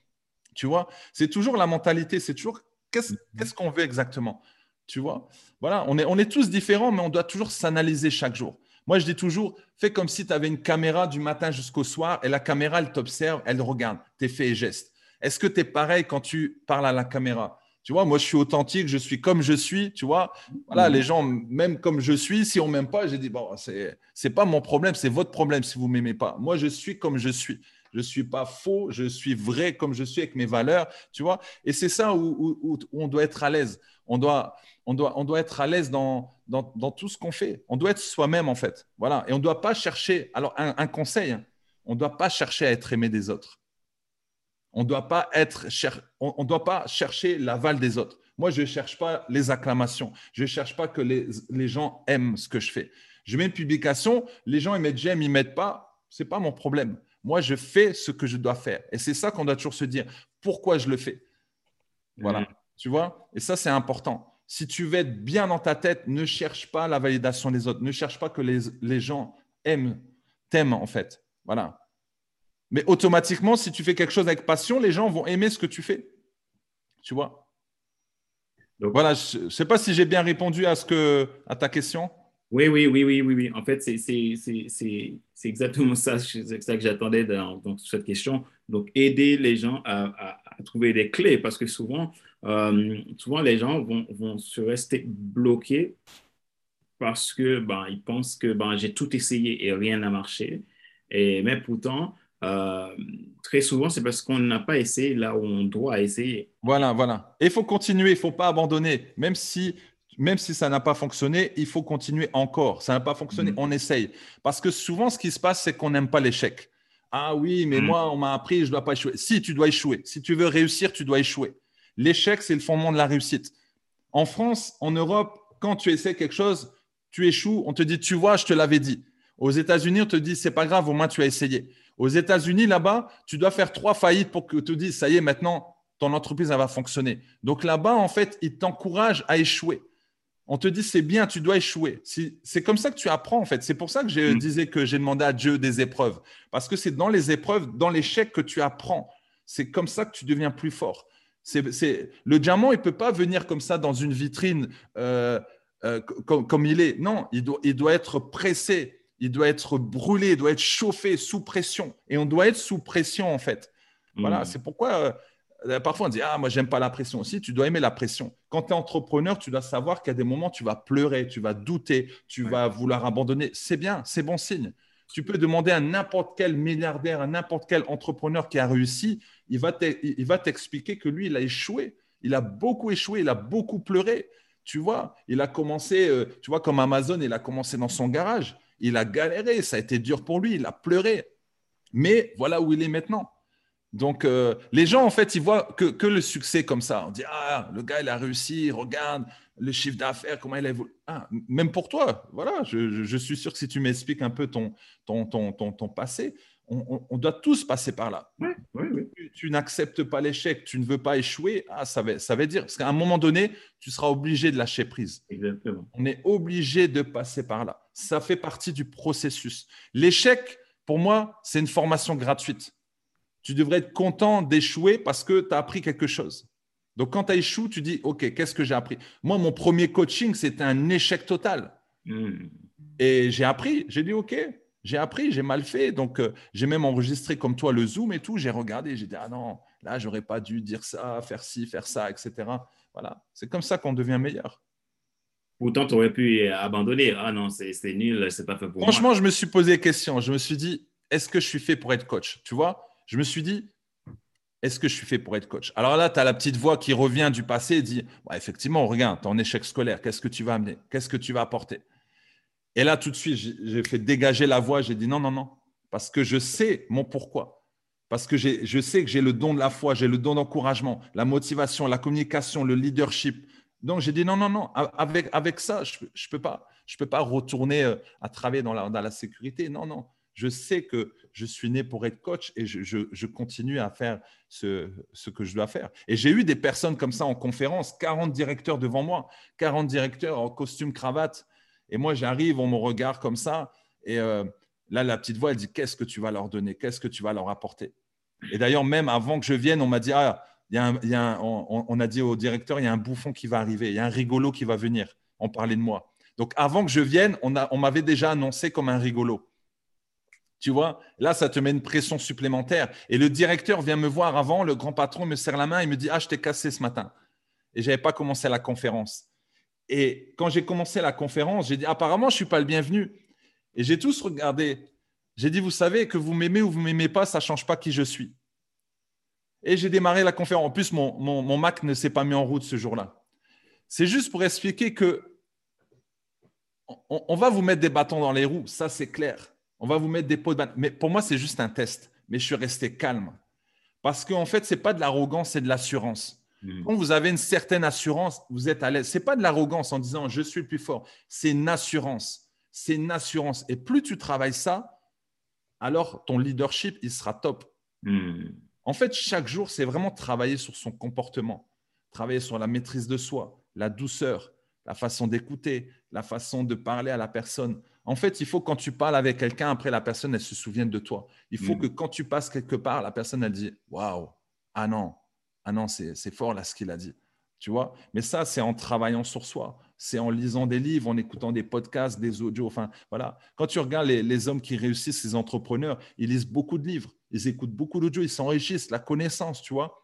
Tu vois, c'est toujours la mentalité. C'est toujours qu'est-ce qu'on veut exactement? Tu vois, voilà, on est tous différents, mais on doit toujours s'analyser chaque jour. Moi, je dis toujours « Fais comme si tu avais une caméra du matin jusqu'au soir et la caméra, elle t'observe, elle regarde tes faits et gestes. Est-ce que tu es pareil quand tu parles à la caméra ? Tu vois, moi, je suis authentique, je suis comme je suis, tu vois. Voilà, les gens m'aiment comme je suis. Si on ne m'aime pas, j'ai dit, bon, c'est pas mon problème, c'est votre problème si vous ne m'aimez pas. Moi, je suis comme je suis. Je ne suis pas faux, je suis vrai comme je suis avec mes valeurs, tu vois. Et c'est ça où on doit être à l'aise. On doit être à l'aise dans tout ce qu'on fait. On doit être soi-même, en fait. Voilà, et on ne doit pas chercher… Alors, un conseil, on ne doit pas chercher à être aimé des autres. On doit pas chercher l'aval des autres. Moi, je ne cherche pas les acclamations. Je ne cherche pas que les gens aiment ce que je fais. Je mets une publication, les gens ils mettent j'aime, ils ne mettent pas. Ce n'est pas mon problème. Moi, je fais ce que je dois faire. Et c'est ça qu'on doit toujours se dire. Pourquoi je le fais? Voilà, tu vois? Et ça, c'est important. Si tu veux être bien dans ta tête, ne cherche pas la validation des autres. Ne cherche pas que les gens t'aiment en fait. Voilà. Mais automatiquement, si tu fais quelque chose avec passion, les gens vont aimer ce que tu fais. Tu vois? Donc, voilà, je ne sais pas si j'ai bien répondu à ta question. Oui. En fait, c'est exactement ça que j'attendais dans cette question. Donc, aider les gens à, à, à trouver des clés, parce que souvent les gens vont se rester bloqués parce que ils pensent que j'ai tout essayé et rien n'a marché. Mais pourtant, très souvent, c'est parce qu'on n'a pas essayé là où on doit essayer. Voilà. Il faut continuer, il ne faut pas abandonner. Même si ça n'a pas fonctionné, il faut continuer encore. Ça n'a pas fonctionné, on essaye. Parce que souvent, ce qui se passe, c'est qu'on n'aime pas l'échec. Ah oui, mais moi, on m'a appris, je ne dois pas échouer. Si, tu dois échouer. Si tu veux réussir, tu dois échouer. L'échec, c'est le fondement de la réussite. En France, en Europe, quand tu essaies quelque chose, tu échoues, on te dit, tu vois, je te l'avais dit. Aux États-Unis, on te dit, c'est pas grave, au moins, tu as essayé. Aux États-Unis, là-bas, tu dois faire 3 faillites pour que tu te dises, ça y est, maintenant, ton entreprise, elle va fonctionner. Donc là-bas, en fait, ils t'encouragent à échouer. On te dit, c'est bien, tu dois échouer. C'est comme ça que tu apprends, en fait. C'est pour ça que je disais que j'ai demandé à Dieu des épreuves. Parce que c'est dans les épreuves, dans l'échec que tu apprends. C'est comme ça que tu deviens plus fort. Le diamant, il ne peut pas venir comme ça dans une vitrine comme il est. Non, il doit être pressé, il doit être brûlé, il doit être chauffé, sous pression. Et on doit être sous pression, en fait. Voilà, c'est pourquoi… parfois, on dit « Ah, moi, j'aime pas la pression aussi. » Tu dois aimer la pression. Quand tu es entrepreneur, tu dois savoir qu'à des moments, tu vas pleurer, tu vas douter, tu vas vouloir abandonner. C'est bien, c'est bon signe. Tu peux demander à n'importe quel milliardaire, à n'importe quel entrepreneur qui a réussi, il va t'expliquer que lui, il a échoué. Il a beaucoup échoué, il a beaucoup pleuré. Tu vois, il a commencé, tu vois, comme Amazon, il a commencé dans son garage. Il a galéré, ça a été dur pour lui, il a pleuré. Mais voilà où il est maintenant. Donc, les gens, en fait, ils voient que le succès comme ça. On dit « Ah, le gars, il a réussi, regarde le chiffre d'affaires, comment il a évolué. » Ah, même pour toi, voilà, je suis sûr que si tu m'expliques un peu ton passé, on doit tous passer par là. Oui. Tu n'acceptes pas l'échec, tu ne veux pas échouer, ça veut dire. Parce qu'à un moment donné, tu seras obligé de lâcher prise. Exactement. On est obligé de passer par là. Ça fait partie du processus. L'échec, pour moi, c'est une formation gratuite. Tu devrais être content d'échouer parce que tu as appris quelque chose. Donc, quand tu échoues, tu dis « Ok, qu'est-ce que j'ai appris ?» Moi, mon premier coaching, c'était un échec total. Et j'ai appris. J'ai dit « Ok, j'ai appris, j'ai mal fait. » Donc, j'ai même enregistré comme toi le Zoom et tout. J'ai regardé, j'ai dit « Ah non, là, je n'aurais pas dû dire ça, faire ci, faire ça, etc. » Voilà, c'est comme ça qu'on devient meilleur. Pourtant, tu aurais pu abandonner. « Ah non, c'est nul, c'est pas fait pour moi. » Franchement, je me suis posé la question. Je me suis dit « Est-ce que je suis fait pour être coach ?» Tu vois ? Je me suis dit, est-ce que je suis fait pour être coach? Alors là, tu as la petite voix qui revient du passé et dit, bah, effectivement, regarde, tu es en échec scolaire, qu'est-ce que tu vas amener? Qu'est-ce que tu vas apporter? Et là, tout de suite, j'ai fait dégager la voix, j'ai dit non, parce que je sais mon pourquoi. Parce que je sais que j'ai le don de la foi, j'ai le don d'encouragement, la motivation, la communication, le leadership. Donc, j'ai dit non, avec ça, je peux pas retourner à travailler dans la sécurité, non. Je sais que je suis né pour être coach et je continue à faire ce que je dois faire. Et j'ai eu des personnes comme ça en conférence, 40 directeurs devant moi, 40 directeurs en costume cravate. Et moi, j'arrive, on me regarde comme ça. Et là, la petite voix, elle dit, qu'est-ce que tu vas leur donner? Qu'est-ce que tu vas leur apporter? Et d'ailleurs, même avant que je vienne, on m'a dit, ah, on a dit au directeur, il y a un bouffon qui va arriver, il y a un rigolo qui va venir. On parlait de moi. Donc, avant que je vienne, on m'avait déjà annoncé comme un rigolo. Tu vois, là, ça te met une pression supplémentaire. Et le directeur vient me voir avant, le grand patron me serre la main, il me dit « Ah, je t'ai cassé ce matin. » Et je n'avais pas commencé la conférence. Et quand j'ai commencé la conférence, j'ai dit « Apparemment, je ne suis pas le bienvenu. » Et j'ai tous regardé. J'ai dit « Vous savez, que vous m'aimez ou vous ne m'aimez pas, ça ne change pas qui je suis. » Et j'ai démarré la conférence. En plus, mon Mac ne s'est pas mis en route ce jour-là. C'est juste pour expliquer qu'on va vous mettre des bâtons dans les roues. Ça, c'est clair. On va vous mettre des pots de bâton. Mais pour moi, c'est juste un test. Mais je suis resté calme. Parce qu'en fait, ce n'est pas de l'arrogance, c'est de l'assurance. Quand vous avez une certaine assurance, vous êtes à l'aise. Ce n'est pas de l'arrogance en disant « je suis le plus fort ». C'est une assurance. C'est une assurance. Et plus tu travailles ça, alors ton leadership, il sera top. En fait, chaque jour, c'est vraiment travailler sur son comportement. Travailler sur la maîtrise de soi, la douceur, la façon d'écouter, la façon de parler à la personne. En fait, il faut quand tu parles avec quelqu'un, après la personne, elle se souvienne de toi. Il faut que quand tu passes quelque part, la personne, elle dit « Waouh, ah non, c'est fort là ce qu'il a dit. » Tu vois? Mais ça, c'est en travaillant sur soi. C'est en lisant des livres, en écoutant des podcasts, des audios. Enfin, voilà. Quand tu regardes les hommes qui réussissent, les entrepreneurs, ils lisent beaucoup de livres, ils écoutent beaucoup d'audios, ils s'enrichissent, la connaissance, tu vois?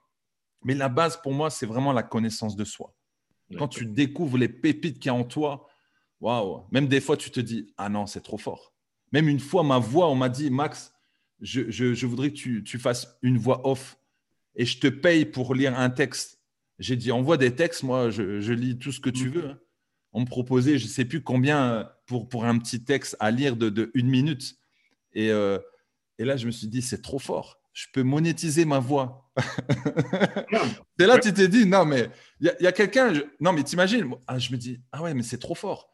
Mais la base pour moi, c'est vraiment la connaissance de soi. Quand tu découvres les pépites qu'il y a en toi, waouh, même des fois, tu te dis, ah non, c'est trop fort. Même une fois, ma voix, on m'a dit, Max, je voudrais que tu fasses une voix off et je te paye pour lire un texte. J'ai dit, envoie des textes, moi, je lis tout ce que tu veux. On me proposait, je ne sais plus combien, pour un petit texte à lire de 1 minute. Et là, je me suis dit, c'est trop fort. Je peux monétiser ma voix. C'est là que tu t'es dit, non, mais il y a quelqu'un, non, mais t'imagines, ah, je me dis, ah ouais, mais c'est trop fort.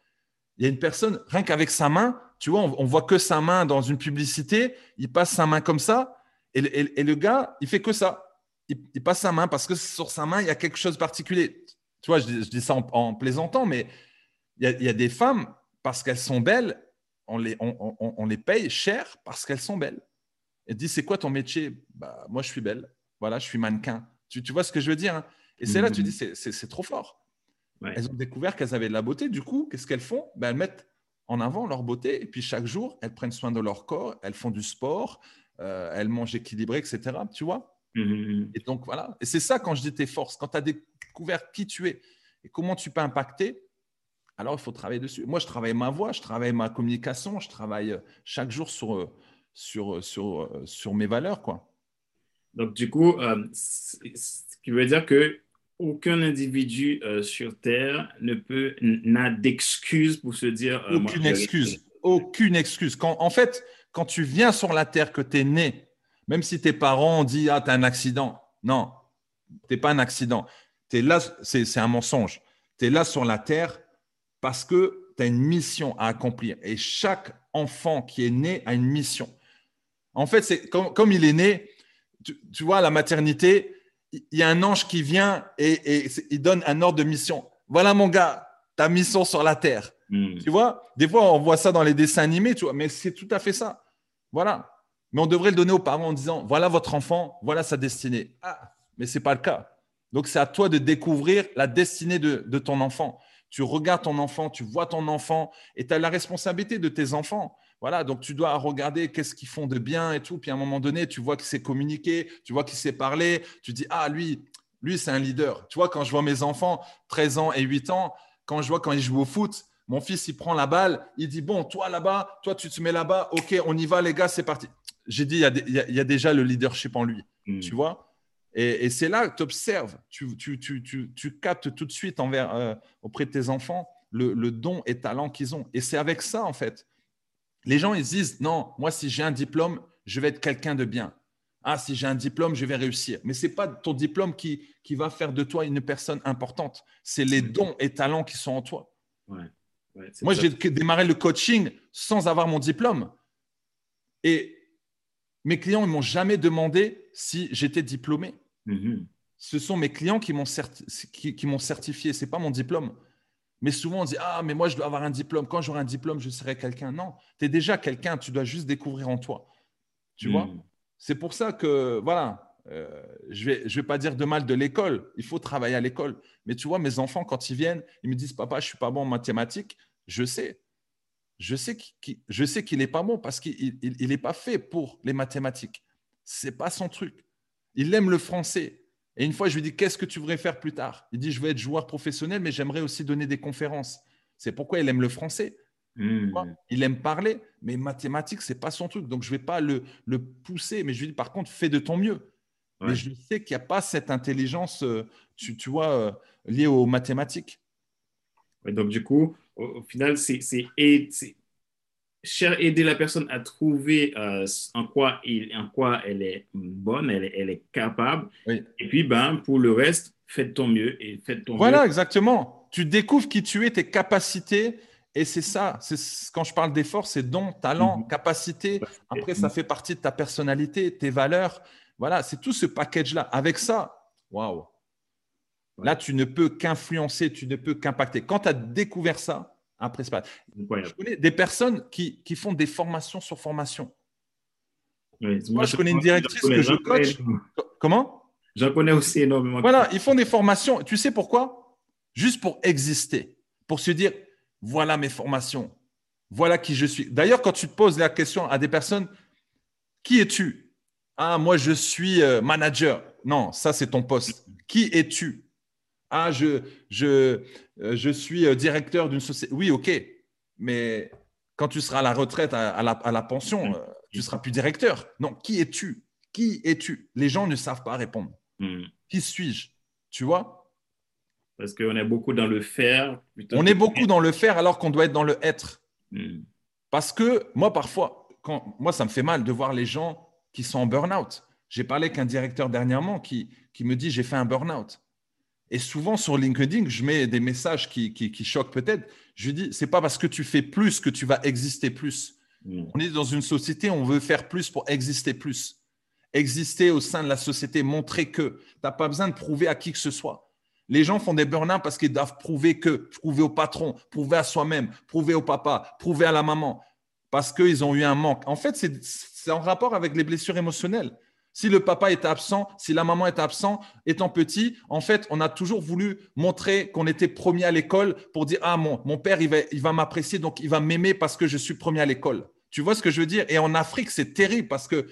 Il y a une personne, rien qu'avec sa main, tu vois, on voit que sa main dans une publicité, il passe sa main comme ça, et le gars, il fait que ça. Il passe sa main parce que sur sa main, il y a quelque chose de particulier. Tu vois, je dis ça en plaisantant, mais il y a des femmes, parce qu'elles sont belles, on les paye cher parce qu'elles sont belles. Elles disent, c'est quoi ton métier ? Bah, moi, je suis belle. Voilà, je suis mannequin. Tu vois ce que je veux dire, hein ? Et c'est là que tu dis, c'est trop fort. Ouais. Elles ont découvert qu'elles avaient de la beauté. Du coup, qu'est-ce qu'elles font ? Ben, elles mettent en avant leur beauté. Et puis, chaque jour, elles prennent soin de leur corps. Elles font du sport. Elles mangent équilibré, etc. Tu vois ? Et donc, voilà. Et c'est ça, quand je dis tes forces. Quand tu as découvert qui tu es et comment tu peux impacter, alors il faut travailler dessus. Moi, je travaille ma voix. Je travaille ma communication. Je travaille chaque jour sur mes valeurs, quoi. Donc, du coup, ce qui veut dire que aucun individu sur Terre n'a d'excuse pour se dire… Aucune excuse. Quand tu viens sur la Terre, que tu es né, même si tes parents ont dit « Ah, tu as un accident », non, tu n'es pas un accident. Tu es là, c'est un mensonge. Tu es là sur la Terre parce que tu as une mission à accomplir. Et chaque enfant qui est né a une mission. En fait, c'est comme il est né… Tu vois, à la maternité, il y a un ange qui vient et il donne un ordre de mission. Voilà, mon gars, ta mission sur la terre. Tu vois, des fois, on voit ça dans les dessins animés, tu vois, mais c'est tout à fait ça. Voilà. Mais on devrait le donner aux parents en disant, voilà votre enfant, voilà sa destinée. Ah, mais ce n'est pas le cas. Donc, c'est à toi de découvrir la destinée de ton enfant. Tu regardes ton enfant, tu vois ton enfant et tu as la responsabilité de tes enfants. Voilà, donc tu dois regarder qu'est-ce qu'ils font de bien et tout. Puis à un moment donné, tu vois qu'il s'est communiqué, tu vois qu'il s'est parlé. Tu dis, ah, lui, c'est un leader. Tu vois, quand je vois mes enfants, 13 ans et 8 ans, quand je vois quand ils jouent au foot, mon fils, il prend la balle, il dit, bon, toi là-bas, toi, tu te mets là-bas. OK, on y va, les gars, c'est parti. J'ai dit, il y a déjà le leadership en lui, tu vois. Et c'est là que tu observes, tu captes tout de suite auprès de tes enfants le don et talent qu'ils ont. Et c'est avec ça, en fait. Les gens, ils disent, non, moi, si j'ai un diplôme, je vais être quelqu'un de bien. Ah, si j'ai un diplôme, je vais réussir. Mais ce n'est pas ton diplôme qui va faire de toi une personne importante. C'est les dons et talents qui sont en toi. Ouais, moi, j'ai démarré le coaching sans avoir mon diplôme. Et mes clients ne m'ont jamais demandé si j'étais diplômé. Ce sont mes clients qui m'ont certifié. Ce n'est pas mon diplôme. Mais souvent, on dit « Ah, mais moi, je dois avoir un diplôme. Quand j'aurai un diplôme, je serai quelqu'un. » Non, tu es déjà quelqu'un. Tu dois juste découvrir en toi. Tu vois ? C'est pour ça que, voilà, je vais pas dire de mal de l'école. Il faut travailler à l'école. Mais tu vois, mes enfants, quand ils viennent, ils me disent « Papa, je ne suis pas bon en mathématiques. » Je sais. Je sais qu'il n'est pas bon parce qu'il n'est pas fait pour les mathématiques. Ce n'est pas son truc. Il aime le français. Et une fois, je lui dis, qu'est-ce que tu voudrais faire plus tard ? Il dit, je veux être joueur professionnel, mais j'aimerais aussi donner des conférences. C'est pourquoi il aime le français. Il aime parler, mais mathématiques, ce n'est pas son truc. Donc, je ne vais pas le pousser. Mais je lui dis, par contre, fais de ton mieux. Ouais. Mais je sais qu'il n'y a pas cette intelligence, tu vois, liée aux mathématiques. Ouais, donc, du coup, au final, c'est aider la personne à trouver en quoi elle est bonne, elle est capable. Et puis, pour le reste, faites ton mieux et faites ton mieux. Voilà, exactement. Tu découvres qui tu es, tes capacités. Et c'est ça. Quand je parle d'effort, c'est don, talent, capacité. Après, ça fait partie de ta personnalité, tes valeurs. Voilà, c'est tout ce package-là. Avec ça, waouh. Là, tu ne peux qu'influencer, tu ne peux qu'impacter. Quand tu as découvert ça, après, je connais des personnes qui font des formations sur formation. Moi, je connais une directrice que je coach. Comment ? J'en connais aussi énormément. Voilà, ils font des formations. Tu sais pourquoi ? Juste pour exister, pour se dire, voilà mes formations, voilà qui je suis. D'ailleurs, quand tu te poses la question à des personnes, qui es-tu ? « Ah, moi, je suis manager. » Non, ça, c'est ton poste. Qui es-tu ? « Ah, je suis directeur d'une société. » Oui, OK. Mais quand tu seras à la retraite, à la pension, tu ne seras plus directeur. Non, qui es-tu ? Qui es-tu ? Les gens ne savent pas répondre. Qui suis-je ? Tu vois ? Parce qu'on est beaucoup dans le faire. On est beaucoup dans le faire alors qu'on doit être dans le être. Parce que moi, parfois, moi, ça me fait mal de voir les gens qui sont en burn-out. J'ai parlé avec un directeur dernièrement qui me dit « j'ai fait un burn-out ». Et souvent, sur LinkedIn, je mets des messages qui choquent peut-être. Je lui dis « c'est pas parce que tu fais plus que tu vas exister plus ». On est dans une société, on veut faire plus pour exister plus. Exister au sein de la société, montrer que. Tu n'as pas besoin de prouver à qui que ce soit. Les gens font des burn-out parce qu'ils doivent prouver que, prouver au patron, prouver à soi-même, prouver au papa, prouver à la maman, parce qu'ils ont eu un manque. En fait, c'est en rapport avec les blessures émotionnelles. Si le papa est absent, si la maman est absente, étant petit, en fait, on a toujours voulu montrer qu'on était premier à l'école pour dire « Ah, mon père, il va m'apprécier, donc il va m'aimer parce que je suis premier à l'école. » Tu vois ce que je veux dire? Et en Afrique, c'est terrible parce que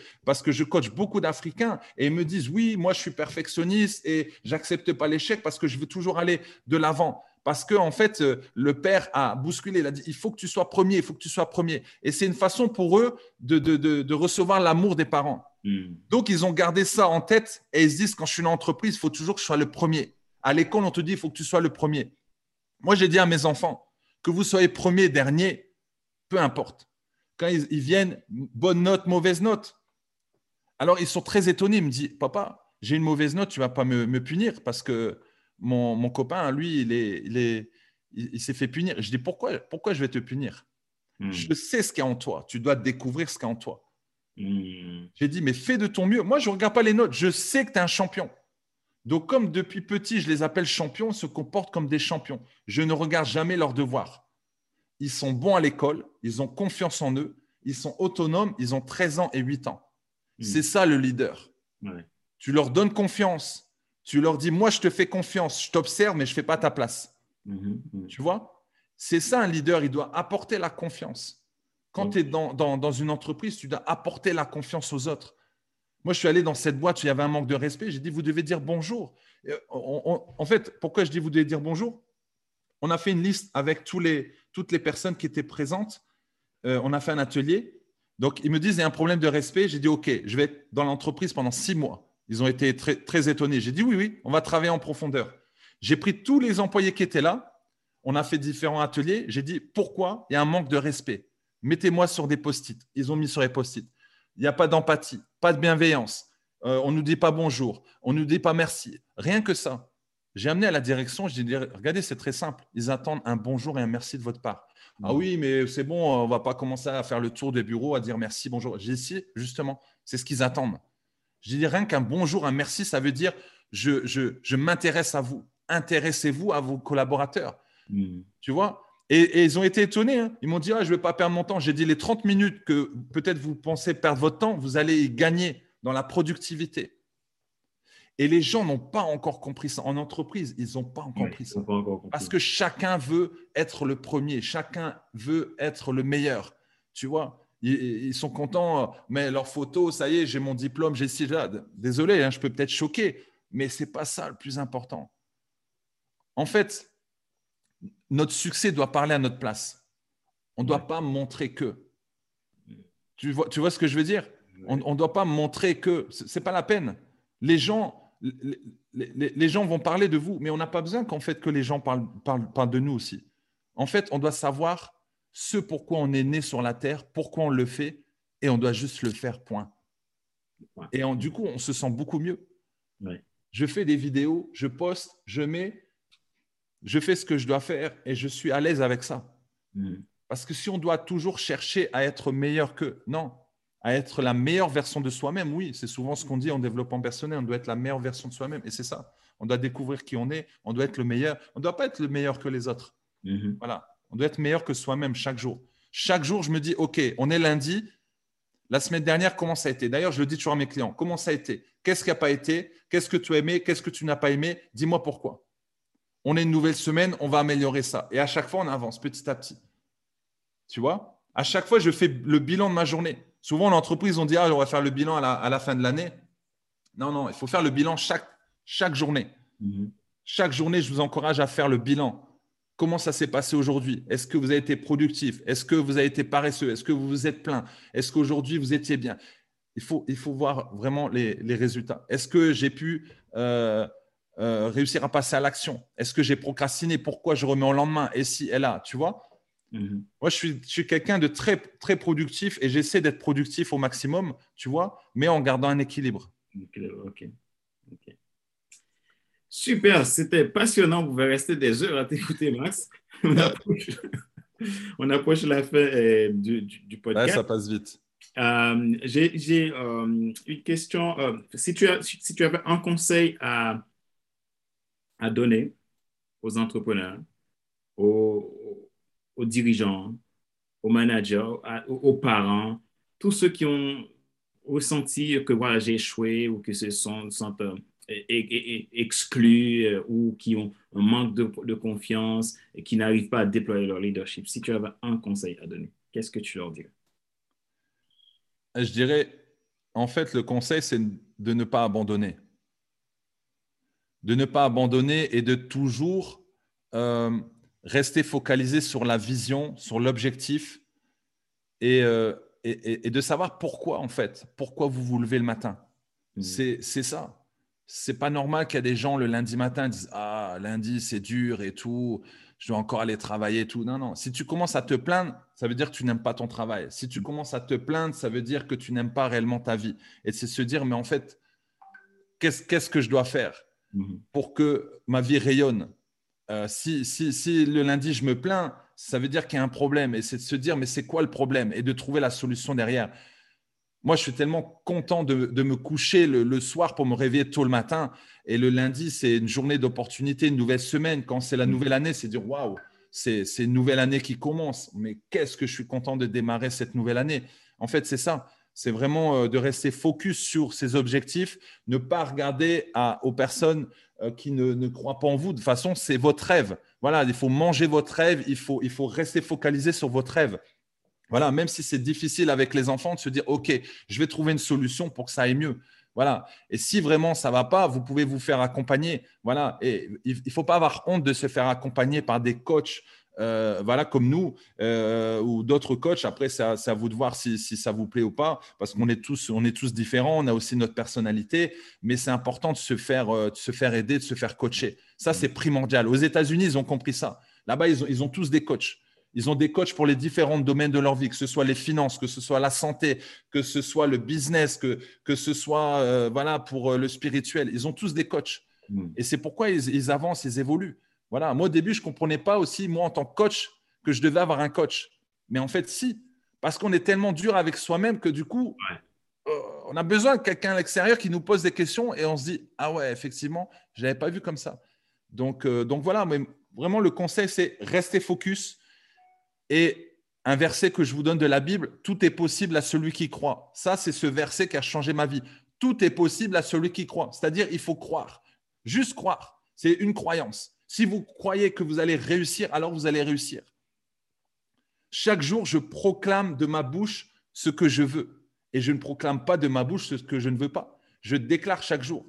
je coach beaucoup d'Africains et ils me disent « Oui, moi, je suis perfectionniste et je n'accepte pas l'échec parce que je veux toujours aller de l'avant. » Parce que, en fait, le père a bousculé, il a dit « Il faut que tu sois premier, il faut que tu sois premier. » Et c'est une façon pour eux de recevoir l'amour des parents. Donc, ils ont gardé ça en tête et ils se disent « Quand je suis une entreprise, il faut toujours que je sois le premier. » À l'école, on te dit « Il faut que tu sois le premier. » Moi, j'ai dit à mes enfants que vous soyez premier, dernier, peu importe. Quand ils viennent, bonne note, mauvaise note. Alors, ils sont très étonnés. Ils me disent « Papa, j'ai une mauvaise note, tu ne vas pas me punir parce que… » Mon copain, lui, il s'est fait punir. Je dis, pourquoi je vais te punir ? Je sais ce qu'il y a en toi. Tu dois découvrir ce qu'il y a en toi. J'ai dit, mais fais de ton mieux. Moi, je ne regarde pas les notes. Je sais que tu es un champion. Donc, comme depuis petit, je les appelle champions, ils se comportent comme des champions. Je ne regarde jamais leurs devoirs. Ils sont bons à l'école. Ils ont confiance en eux. Ils sont autonomes. Ils ont 13 ans et 8 ans. C'est ça, le leader. Ouais. Tu leur donnes confiance. Tu leur dis, moi, je te fais confiance, je t'observe, mais je ne fais pas ta place. Tu vois ? C'est ça, un leader, il doit apporter la confiance. Quand tu es dans une entreprise, tu dois apporter la confiance aux autres. Moi, je suis allé dans cette boîte, il y avait un manque de respect. J'ai dit, vous devez dire bonjour. En fait, pourquoi je dis, vous devez dire bonjour ? On a fait une liste avec toutes les personnes qui étaient présentes. On a fait un atelier. Donc, ils me disent, il y a un problème de respect. J'ai dit, OK, je vais être dans l'entreprise pendant 6 mois. Ils ont été très, très étonnés. J'ai dit, oui, on va travailler en profondeur. J'ai pris tous les employés qui étaient là. On a fait différents ateliers. J'ai dit, pourquoi il y a un manque de respect ? Mettez-moi sur des post-it. Ils ont mis sur les post-it. Il n'y a pas d'empathie, pas de bienveillance. On ne nous dit pas bonjour. On ne nous dit pas merci. Rien que ça. J'ai amené à la direction. J'ai dit, regardez, c'est très simple. Ils attendent un bonjour et un merci de votre part. Ah oui, mais c'est bon, on ne va pas commencer à faire le tour des bureaux, à dire merci, bonjour. J'ai dit, si, justement, c'est ce qu'ils attendent. Je dis rien qu'un bonjour, un merci, ça veut dire je m'intéresse à vous. Intéressez-vous à vos collaborateurs. Tu vois ? Et ils ont été étonnés. Hein. Ils m'ont dit, ah, je ne vais pas perdre mon temps. J'ai dit, les 30 minutes que peut-être vous pensez perdre votre temps, vous allez y gagner dans la productivité. Et les gens n'ont pas encore compris ça. En entreprise, ils n'ont pas encore compris ça. Parce que chacun veut être le premier. Chacun veut être le meilleur. Tu vois ? Ils sont contents, mais leurs photos, ça y est, j'ai mon diplôme, j'ai ci, là. Désolé, hein, je peux peut-être choquer, mais ce n'est pas ça le plus important. En fait, notre succès doit parler à notre place. On ne doit pas montrer que. Tu vois ce que je veux dire ? On ne doit pas montrer que. Ce n'est pas la peine. Les gens vont parler de vous, mais on n'a pas besoin qu'en fait que les gens parlent de nous aussi. En fait, on doit savoir ce pourquoi on est né sur la terre, pourquoi on le fait, et on doit juste le faire, point. Et du coup, on se sent beaucoup mieux. Je fais des vidéos, je poste, je fais ce que je dois faire et je suis à l'aise avec ça. Parce que si on doit toujours chercher à être meilleur que… Non, à être la meilleure version de soi-même, oui, c'est souvent ce qu'on dit en développement personnel, on doit être la meilleure version de soi-même, et c'est ça. On doit découvrir qui on est, on doit être le meilleur. On ne doit pas être le meilleur que les autres. Voilà. On doit être meilleur que soi-même chaque jour. Chaque jour, je me dis, OK, on est lundi. La semaine dernière, comment ça a été ? D'ailleurs, je le dis toujours à mes clients, comment ça a été ? Qu'est-ce qui n'a pas été ? Qu'est-ce que tu as aimé ? Qu'est-ce que tu n'as pas aimé ? Dis-moi pourquoi. On est une nouvelle semaine, on va améliorer ça. Et à chaque fois, on avance petit à petit. Tu vois ? À chaque fois, je fais le bilan de ma journée. Souvent, l'entreprise, on dit « Ah, on va faire le bilan à la fin de l'année. » Non, non, il faut faire le bilan chaque journée. Mm-hmm. Chaque journée, je vous encourage à faire le bilan. Comment ça s'est passé aujourd'hui? Est-ce que vous avez été productif? Est-ce que vous avez été paresseux? Est-ce que vous vous êtes plaint? Est-ce qu'aujourd'hui, vous étiez bien? Il faut voir vraiment les résultats. Est-ce que j'ai pu réussir à passer à l'action? Est-ce que j'ai procrastiné? Pourquoi je remets au lendemain? Et si, et là, tu vois? Mm-hmm. Moi, je suis quelqu'un de très, très productif et j'essaie d'être productif au maximum, tu vois, mais en gardant un équilibre. OK. Super, c'était passionnant. Vous pouvez rester des heures à t'écouter, Max. On approche la fin du podcast. Ouais, ça passe vite. J'ai une question. Si tu avais un conseil à donner aux entrepreneurs, aux dirigeants, aux managers, aux parents, tous ceux qui ont ressenti que voilà, j'ai échoué ou qui se sont exclus ou qui ont un manque de confiance et qui n'arrivent pas à déployer leur leadership, si tu avais un conseil à donner, qu'est-ce que tu leur dirais? Je dirais, en fait, le conseil, c'est de ne pas abandonner. De ne pas abandonner et de toujours rester focalisé sur la vision, sur l'objectif et de savoir pourquoi, en fait, pourquoi vous vous levez le matin. Mmh. C'est ça. C'est pas normal qu'il y a des gens le lundi matin disent « Ah, lundi, c'est dur et tout, je dois encore aller travailler et tout. » Non, non. Si tu commences à te plaindre, ça veut dire que tu n'aimes pas ton travail. Si tu commences à te plaindre, ça veut dire que tu n'aimes pas réellement ta vie. Et c'est se dire « Mais en fait, qu'est-ce que je dois faire pour que ma vie rayonne ?» si le lundi, je me plains, ça veut dire qu'il y a un problème. Et c'est de se dire « Mais c'est quoi le problème ?» et de trouver la solution derrière. Moi, je suis tellement content de me coucher le soir pour me réveiller tôt le matin. Et le lundi, c'est une journée d'opportunité, une nouvelle semaine. Quand c'est la nouvelle année, c'est dire « Waouh, c'est une nouvelle année qui commence. Mais qu'est-ce que je suis content de démarrer cette nouvelle année ?» En fait, c'est ça. C'est vraiment de rester focus sur ses objectifs, ne pas regarder aux personnes qui ne croient pas en vous. De toute façon, c'est votre rêve. Voilà, il faut manger votre rêve. Il faut rester focalisé sur votre rêve. Voilà, même si c'est difficile avec les enfants de se dire « Ok, je vais trouver une solution pour que ça aille mieux. » Voilà. Et si vraiment ça ne va pas, vous pouvez vous faire accompagner. Voilà. Et il ne faut pas avoir honte de se faire accompagner par des coachs voilà, comme nous ou d'autres coachs. Après, c'est à vous de voir si ça vous plaît ou pas parce qu'on est tous différents. On a aussi notre personnalité. Mais c'est important de se faire aider, de se faire coacher. Ça, c'est primordial. Aux États-Unis, ils ont compris ça. Là-bas, ils ont tous des coachs. Ils ont des coachs pour les différents domaines de leur vie, que ce soit les finances, que ce soit la santé, que ce soit le business, que ce soit voilà, pour le spirituel. Ils ont tous des coachs. Mmh. Et c'est pourquoi ils avancent, ils évoluent. Voilà. Moi, au début, je ne comprenais pas aussi, moi, en tant que coach, que je devais avoir un coach. Mais en fait, si. Parce qu'on est tellement dur avec soi-même que du coup, on a besoin de quelqu'un à l'extérieur qui nous pose des questions et on se dit « Ah ouais, effectivement, je ne l'avais pas vu comme ça. » donc voilà. Mais vraiment, le conseil, c'est rester focus. Et un verset que je vous donne de la Bible, « Tout est possible à celui qui croit ». Ça, c'est ce verset qui a changé ma vie. « Tout est possible à celui qui croit ». C'est-à-dire, il faut croire. Juste croire. C'est une croyance. Si vous croyez que vous allez réussir, alors vous allez réussir. Chaque jour, je proclame de ma bouche ce que je veux. Et je ne proclame pas de ma bouche ce que je ne veux pas. Je déclare chaque jour.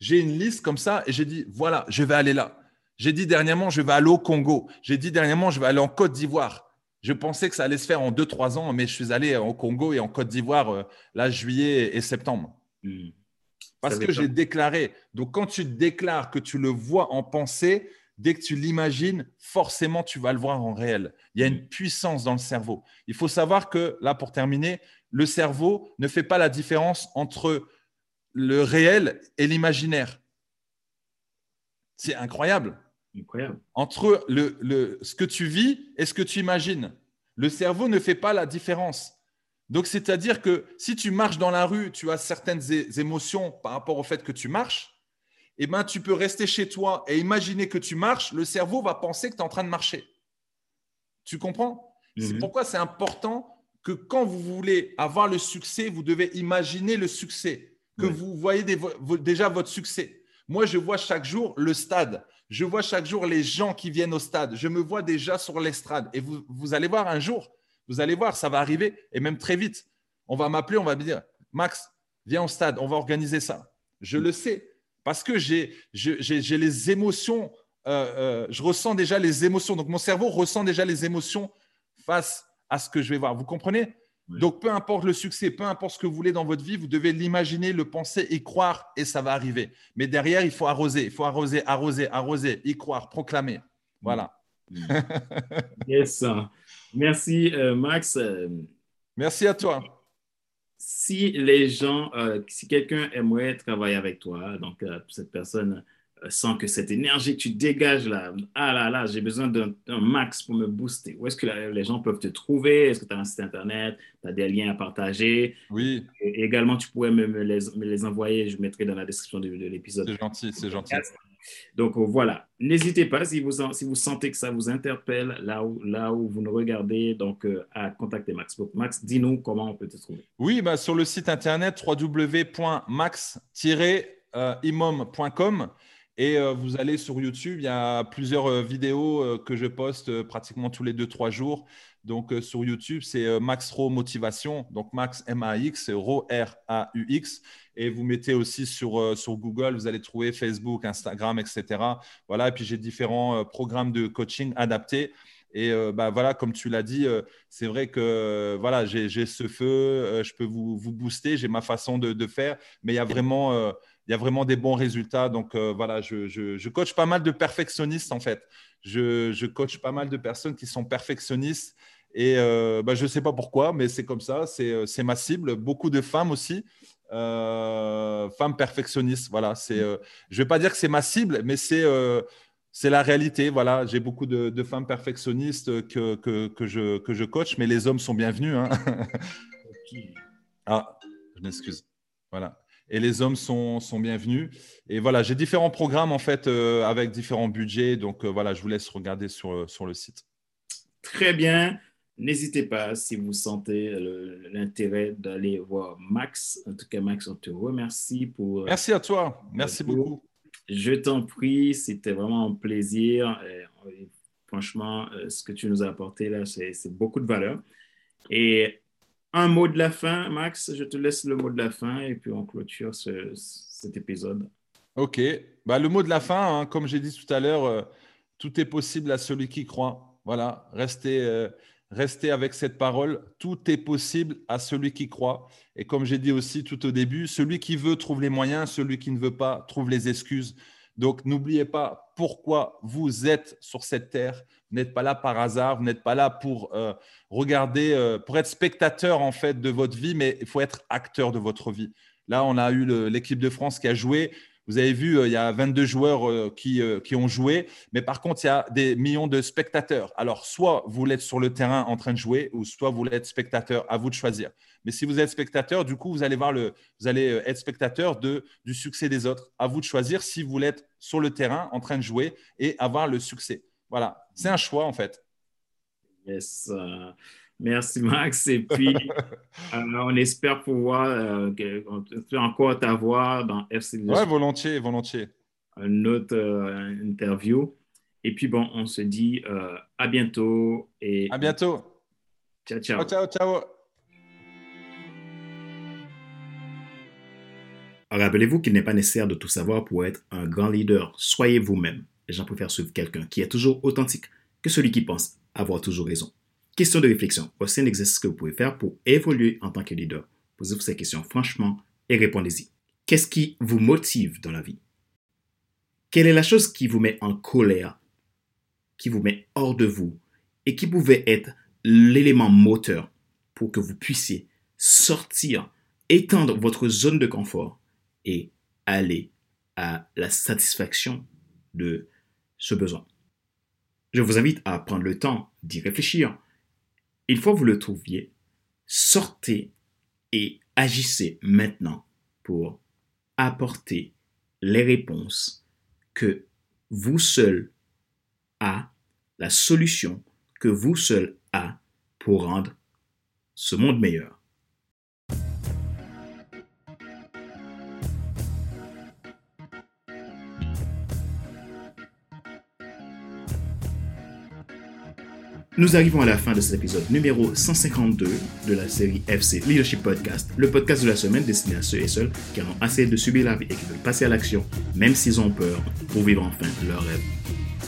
J'ai une liste comme ça et j'ai dit « Voilà, je vais aller là ». J'ai dit dernièrement, je vais aller au Congo. J'ai dit dernièrement, je vais aller en Côte d'Ivoire. Je pensais que ça allait se faire en 2-3 ans, mais je suis allé au Congo et en Côte d'Ivoire, là, juillet et septembre. Mmh. Parce que j'ai déclaré. Donc, quand tu déclares que tu le vois en pensée, dès que tu l'imagines, forcément, tu vas le voir en réel. Il y a une puissance dans le cerveau. Il faut savoir que, là, pour terminer, le cerveau ne fait pas la différence entre le réel et l'imaginaire. C'est incroyable. Entre ce que tu vis et ce que tu imagines. Le cerveau ne fait pas la différence. Donc, c'est-à-dire que si tu marches dans la rue, tu as certaines émotions par rapport au fait que tu marches, eh ben, tu peux rester chez toi et imaginer que tu marches, le cerveau va penser que tu es en train de marcher. Tu comprends ? Mm-hmm. C'est pourquoi c'est important que quand vous voulez avoir le succès, vous devez imaginer le succès, que vous voyez déjà votre succès. Moi, je vois chaque jour le stade. Je vois chaque jour les gens qui viennent au stade. Je me vois déjà sur l'estrade. Et vous allez voir un jour, ça va arriver et même très vite. On va m'appeler, on va me dire « Max, viens au stade, on va organiser ça. » Je le sais parce que j'ai les émotions, je ressens déjà les émotions. Donc, mon cerveau ressent déjà les émotions face à ce que je vais voir. Vous comprenez ? Oui. Donc, peu importe le succès, peu importe ce que vous voulez dans votre vie, vous devez l'imaginer, le penser, y croire et ça va arriver. Mais derrière, il faut arroser, arroser, arroser, y croire, proclamer. Voilà. Yes. Merci, Max. Merci à toi. Si les gens, si quelqu'un aimerait travailler avec toi, donc cette personne sent que cette énergie que tu dégages là, ah là là, j'ai besoin d'un max pour me booster. Où est-ce que les gens peuvent te trouver? Est-ce que tu as un site internet? Tu as des liens à partager? Oui. Et également, tu pourrais me les envoyer. Je mettrai dans la description de l'épisode. C'est gentil, c'est gentil. Donc voilà, n'hésitez pas si vous sentez que ça vous interpelle là où vous nous regardez, donc à contacter Max. Donc, Max, dis-nous comment on peut te trouver. Oui, bah, sur le site internet www.max-imum.com et vous allez sur YouTube, il y a plusieurs vidéos que je poste pratiquement tous les 2-3 jours. Donc sur YouTube, c'est Max'Raux Motivation, donc Max M-A-X, Raux R-A-U-X. Et vous mettez aussi sur Google, vous allez trouver Facebook, Instagram, etc. Voilà, et puis j'ai différents programmes de coaching adaptés. Et bah, voilà, comme tu l'as dit, c'est vrai que voilà, j'ai ce feu, je peux vous booster, j'ai ma façon de faire, mais il y a vraiment des bons résultats. Donc voilà, je coach pas mal de perfectionnistes en fait. Je coach pas mal de personnes qui sont perfectionnistes et bah, je ne sais pas pourquoi, mais c'est comme ça, c'est ma cible. Beaucoup de femmes aussi, femmes perfectionnistes. Voilà, je ne vais pas dire que c'est ma cible, mais c'est la réalité. Voilà, j'ai beaucoup de femmes perfectionnistes que je coach, mais les hommes sont bienvenus. Hein. Ah, je m'excuse. Voilà. Et les hommes sont bienvenus. Et voilà, j'ai différents programmes en fait avec différents budgets. Donc voilà, je vous laisse regarder sur le site. Très bien. N'hésitez pas si vous sentez l'intérêt d'aller voir Max. En tout cas, Max, on te remercie pour… Merci à toi. Merci beaucoup. Je t'en prie. C'était vraiment un plaisir. Et franchement, ce que tu nous as apporté là, c'est beaucoup de valeur. Et… un mot de la fin, Max, je te laisse le mot de la fin et puis on clôture cet épisode. OK. Bah, le mot de la fin, hein, comme j'ai dit tout à l'heure, tout est possible à celui qui croit. Voilà, restez avec cette parole. Tout est possible à celui qui croit. Et comme j'ai dit aussi tout au début, celui qui veut trouve les moyens, celui qui ne veut pas trouve les excuses. Donc, n'oubliez pas pourquoi vous êtes sur cette terre. Vous n'êtes pas là par hasard, vous n'êtes pas là pour regarder, pour être spectateur en fait de votre vie, mais il faut être acteur de votre vie. Là, on a eu l'équipe de France qui a joué. Vous avez vu, il y a 22 joueurs qui ont joué, mais par contre, il y a des millions de spectateurs. Alors, soit vous l'êtes sur le terrain en train de jouer, ou soit vous l'êtes spectateur, à vous de choisir. Mais si vous êtes spectateur, du coup, vous allez être spectateur du succès des autres. À vous de choisir si vous l'êtes sur le terrain en train de jouer et avoir le succès. Voilà, c'est un choix en fait. Yes. Merci Max. Et puis, on espère pouvoir encore t'avoir dans FC Leadership. Oui, volontiers. Une autre interview. Et puis, bon, on se dit à bientôt. Et... à bientôt. Ciao, ciao. Ciao. Rappelez-vous qu'il n'est pas nécessaire de tout savoir pour être un grand leader. Soyez vous-même. Les gens préfèrent suivre quelqu'un qui est toujours authentique que celui qui pense avoir toujours raison. Question de réflexion. Voici un exercice que vous pouvez faire pour évoluer en tant que leader. Posez-vous ces questions franchement et répondez-y. Qu'est-ce qui vous motive dans la vie? Quelle est la chose qui vous met en colère, qui vous met hors de vous et qui pouvait être l'élément moteur pour que vous puissiez sortir, étendre votre zone de confort et aller à la satisfaction de ce besoin? Je vous invite à prendre le temps d'y réfléchir. Une fois que vous le trouviez, sortez et agissez maintenant pour apporter les réponses que vous seul a, la solution que vous seul a pour rendre ce monde meilleur. Nous arrivons à la fin de cet épisode numéro 152 de la série FC Leadership Podcast, le podcast de la semaine destiné à ceux et celles qui en ont assez de subir la vie et qui veulent passer à l'action, même s'ils ont peur, pour vivre enfin leur rêve.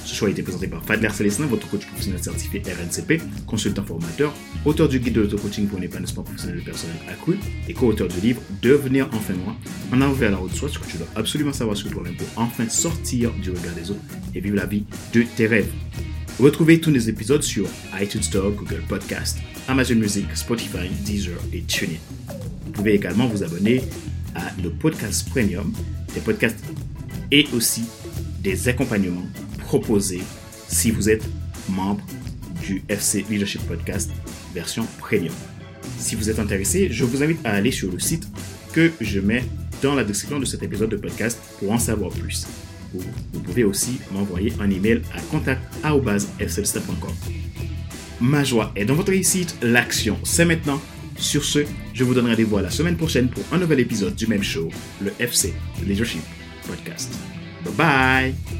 Ce choix a été présenté par Fadler Célestin, votre coach professionnel certifié RNCP, consultant formateur, auteur du guide de l'auto-coaching pour un épanouissement professionnel et personnel accru et co-auteur du livre « Devenir enfin moi », en arrivant à la route soit ce que tu dois absolument savoir sur le problème pour enfin sortir du regard des autres et vivre la vie de tes rêves. Retrouvez tous nos épisodes sur iTunes Store, Google Podcast, Amazon Music, Spotify, Deezer et TuneIn. Vous pouvez également vous abonner à nos podcasts premium, des podcasts et aussi des accompagnements proposé si vous êtes membre du FC Leadership Podcast version premium. Si vous êtes intéressé, je vous invite à aller sur le site que je mets dans la description de cet épisode de podcast pour en savoir plus. Vous pouvez aussi m'envoyer un email à contact@fcelestin.com. Ma joie est dans votre réussite, l'action c'est maintenant. Sur ce, je vous donne rendez-vous la semaine prochaine pour un nouvel épisode du même show, le FC Leadership Podcast. Bye bye!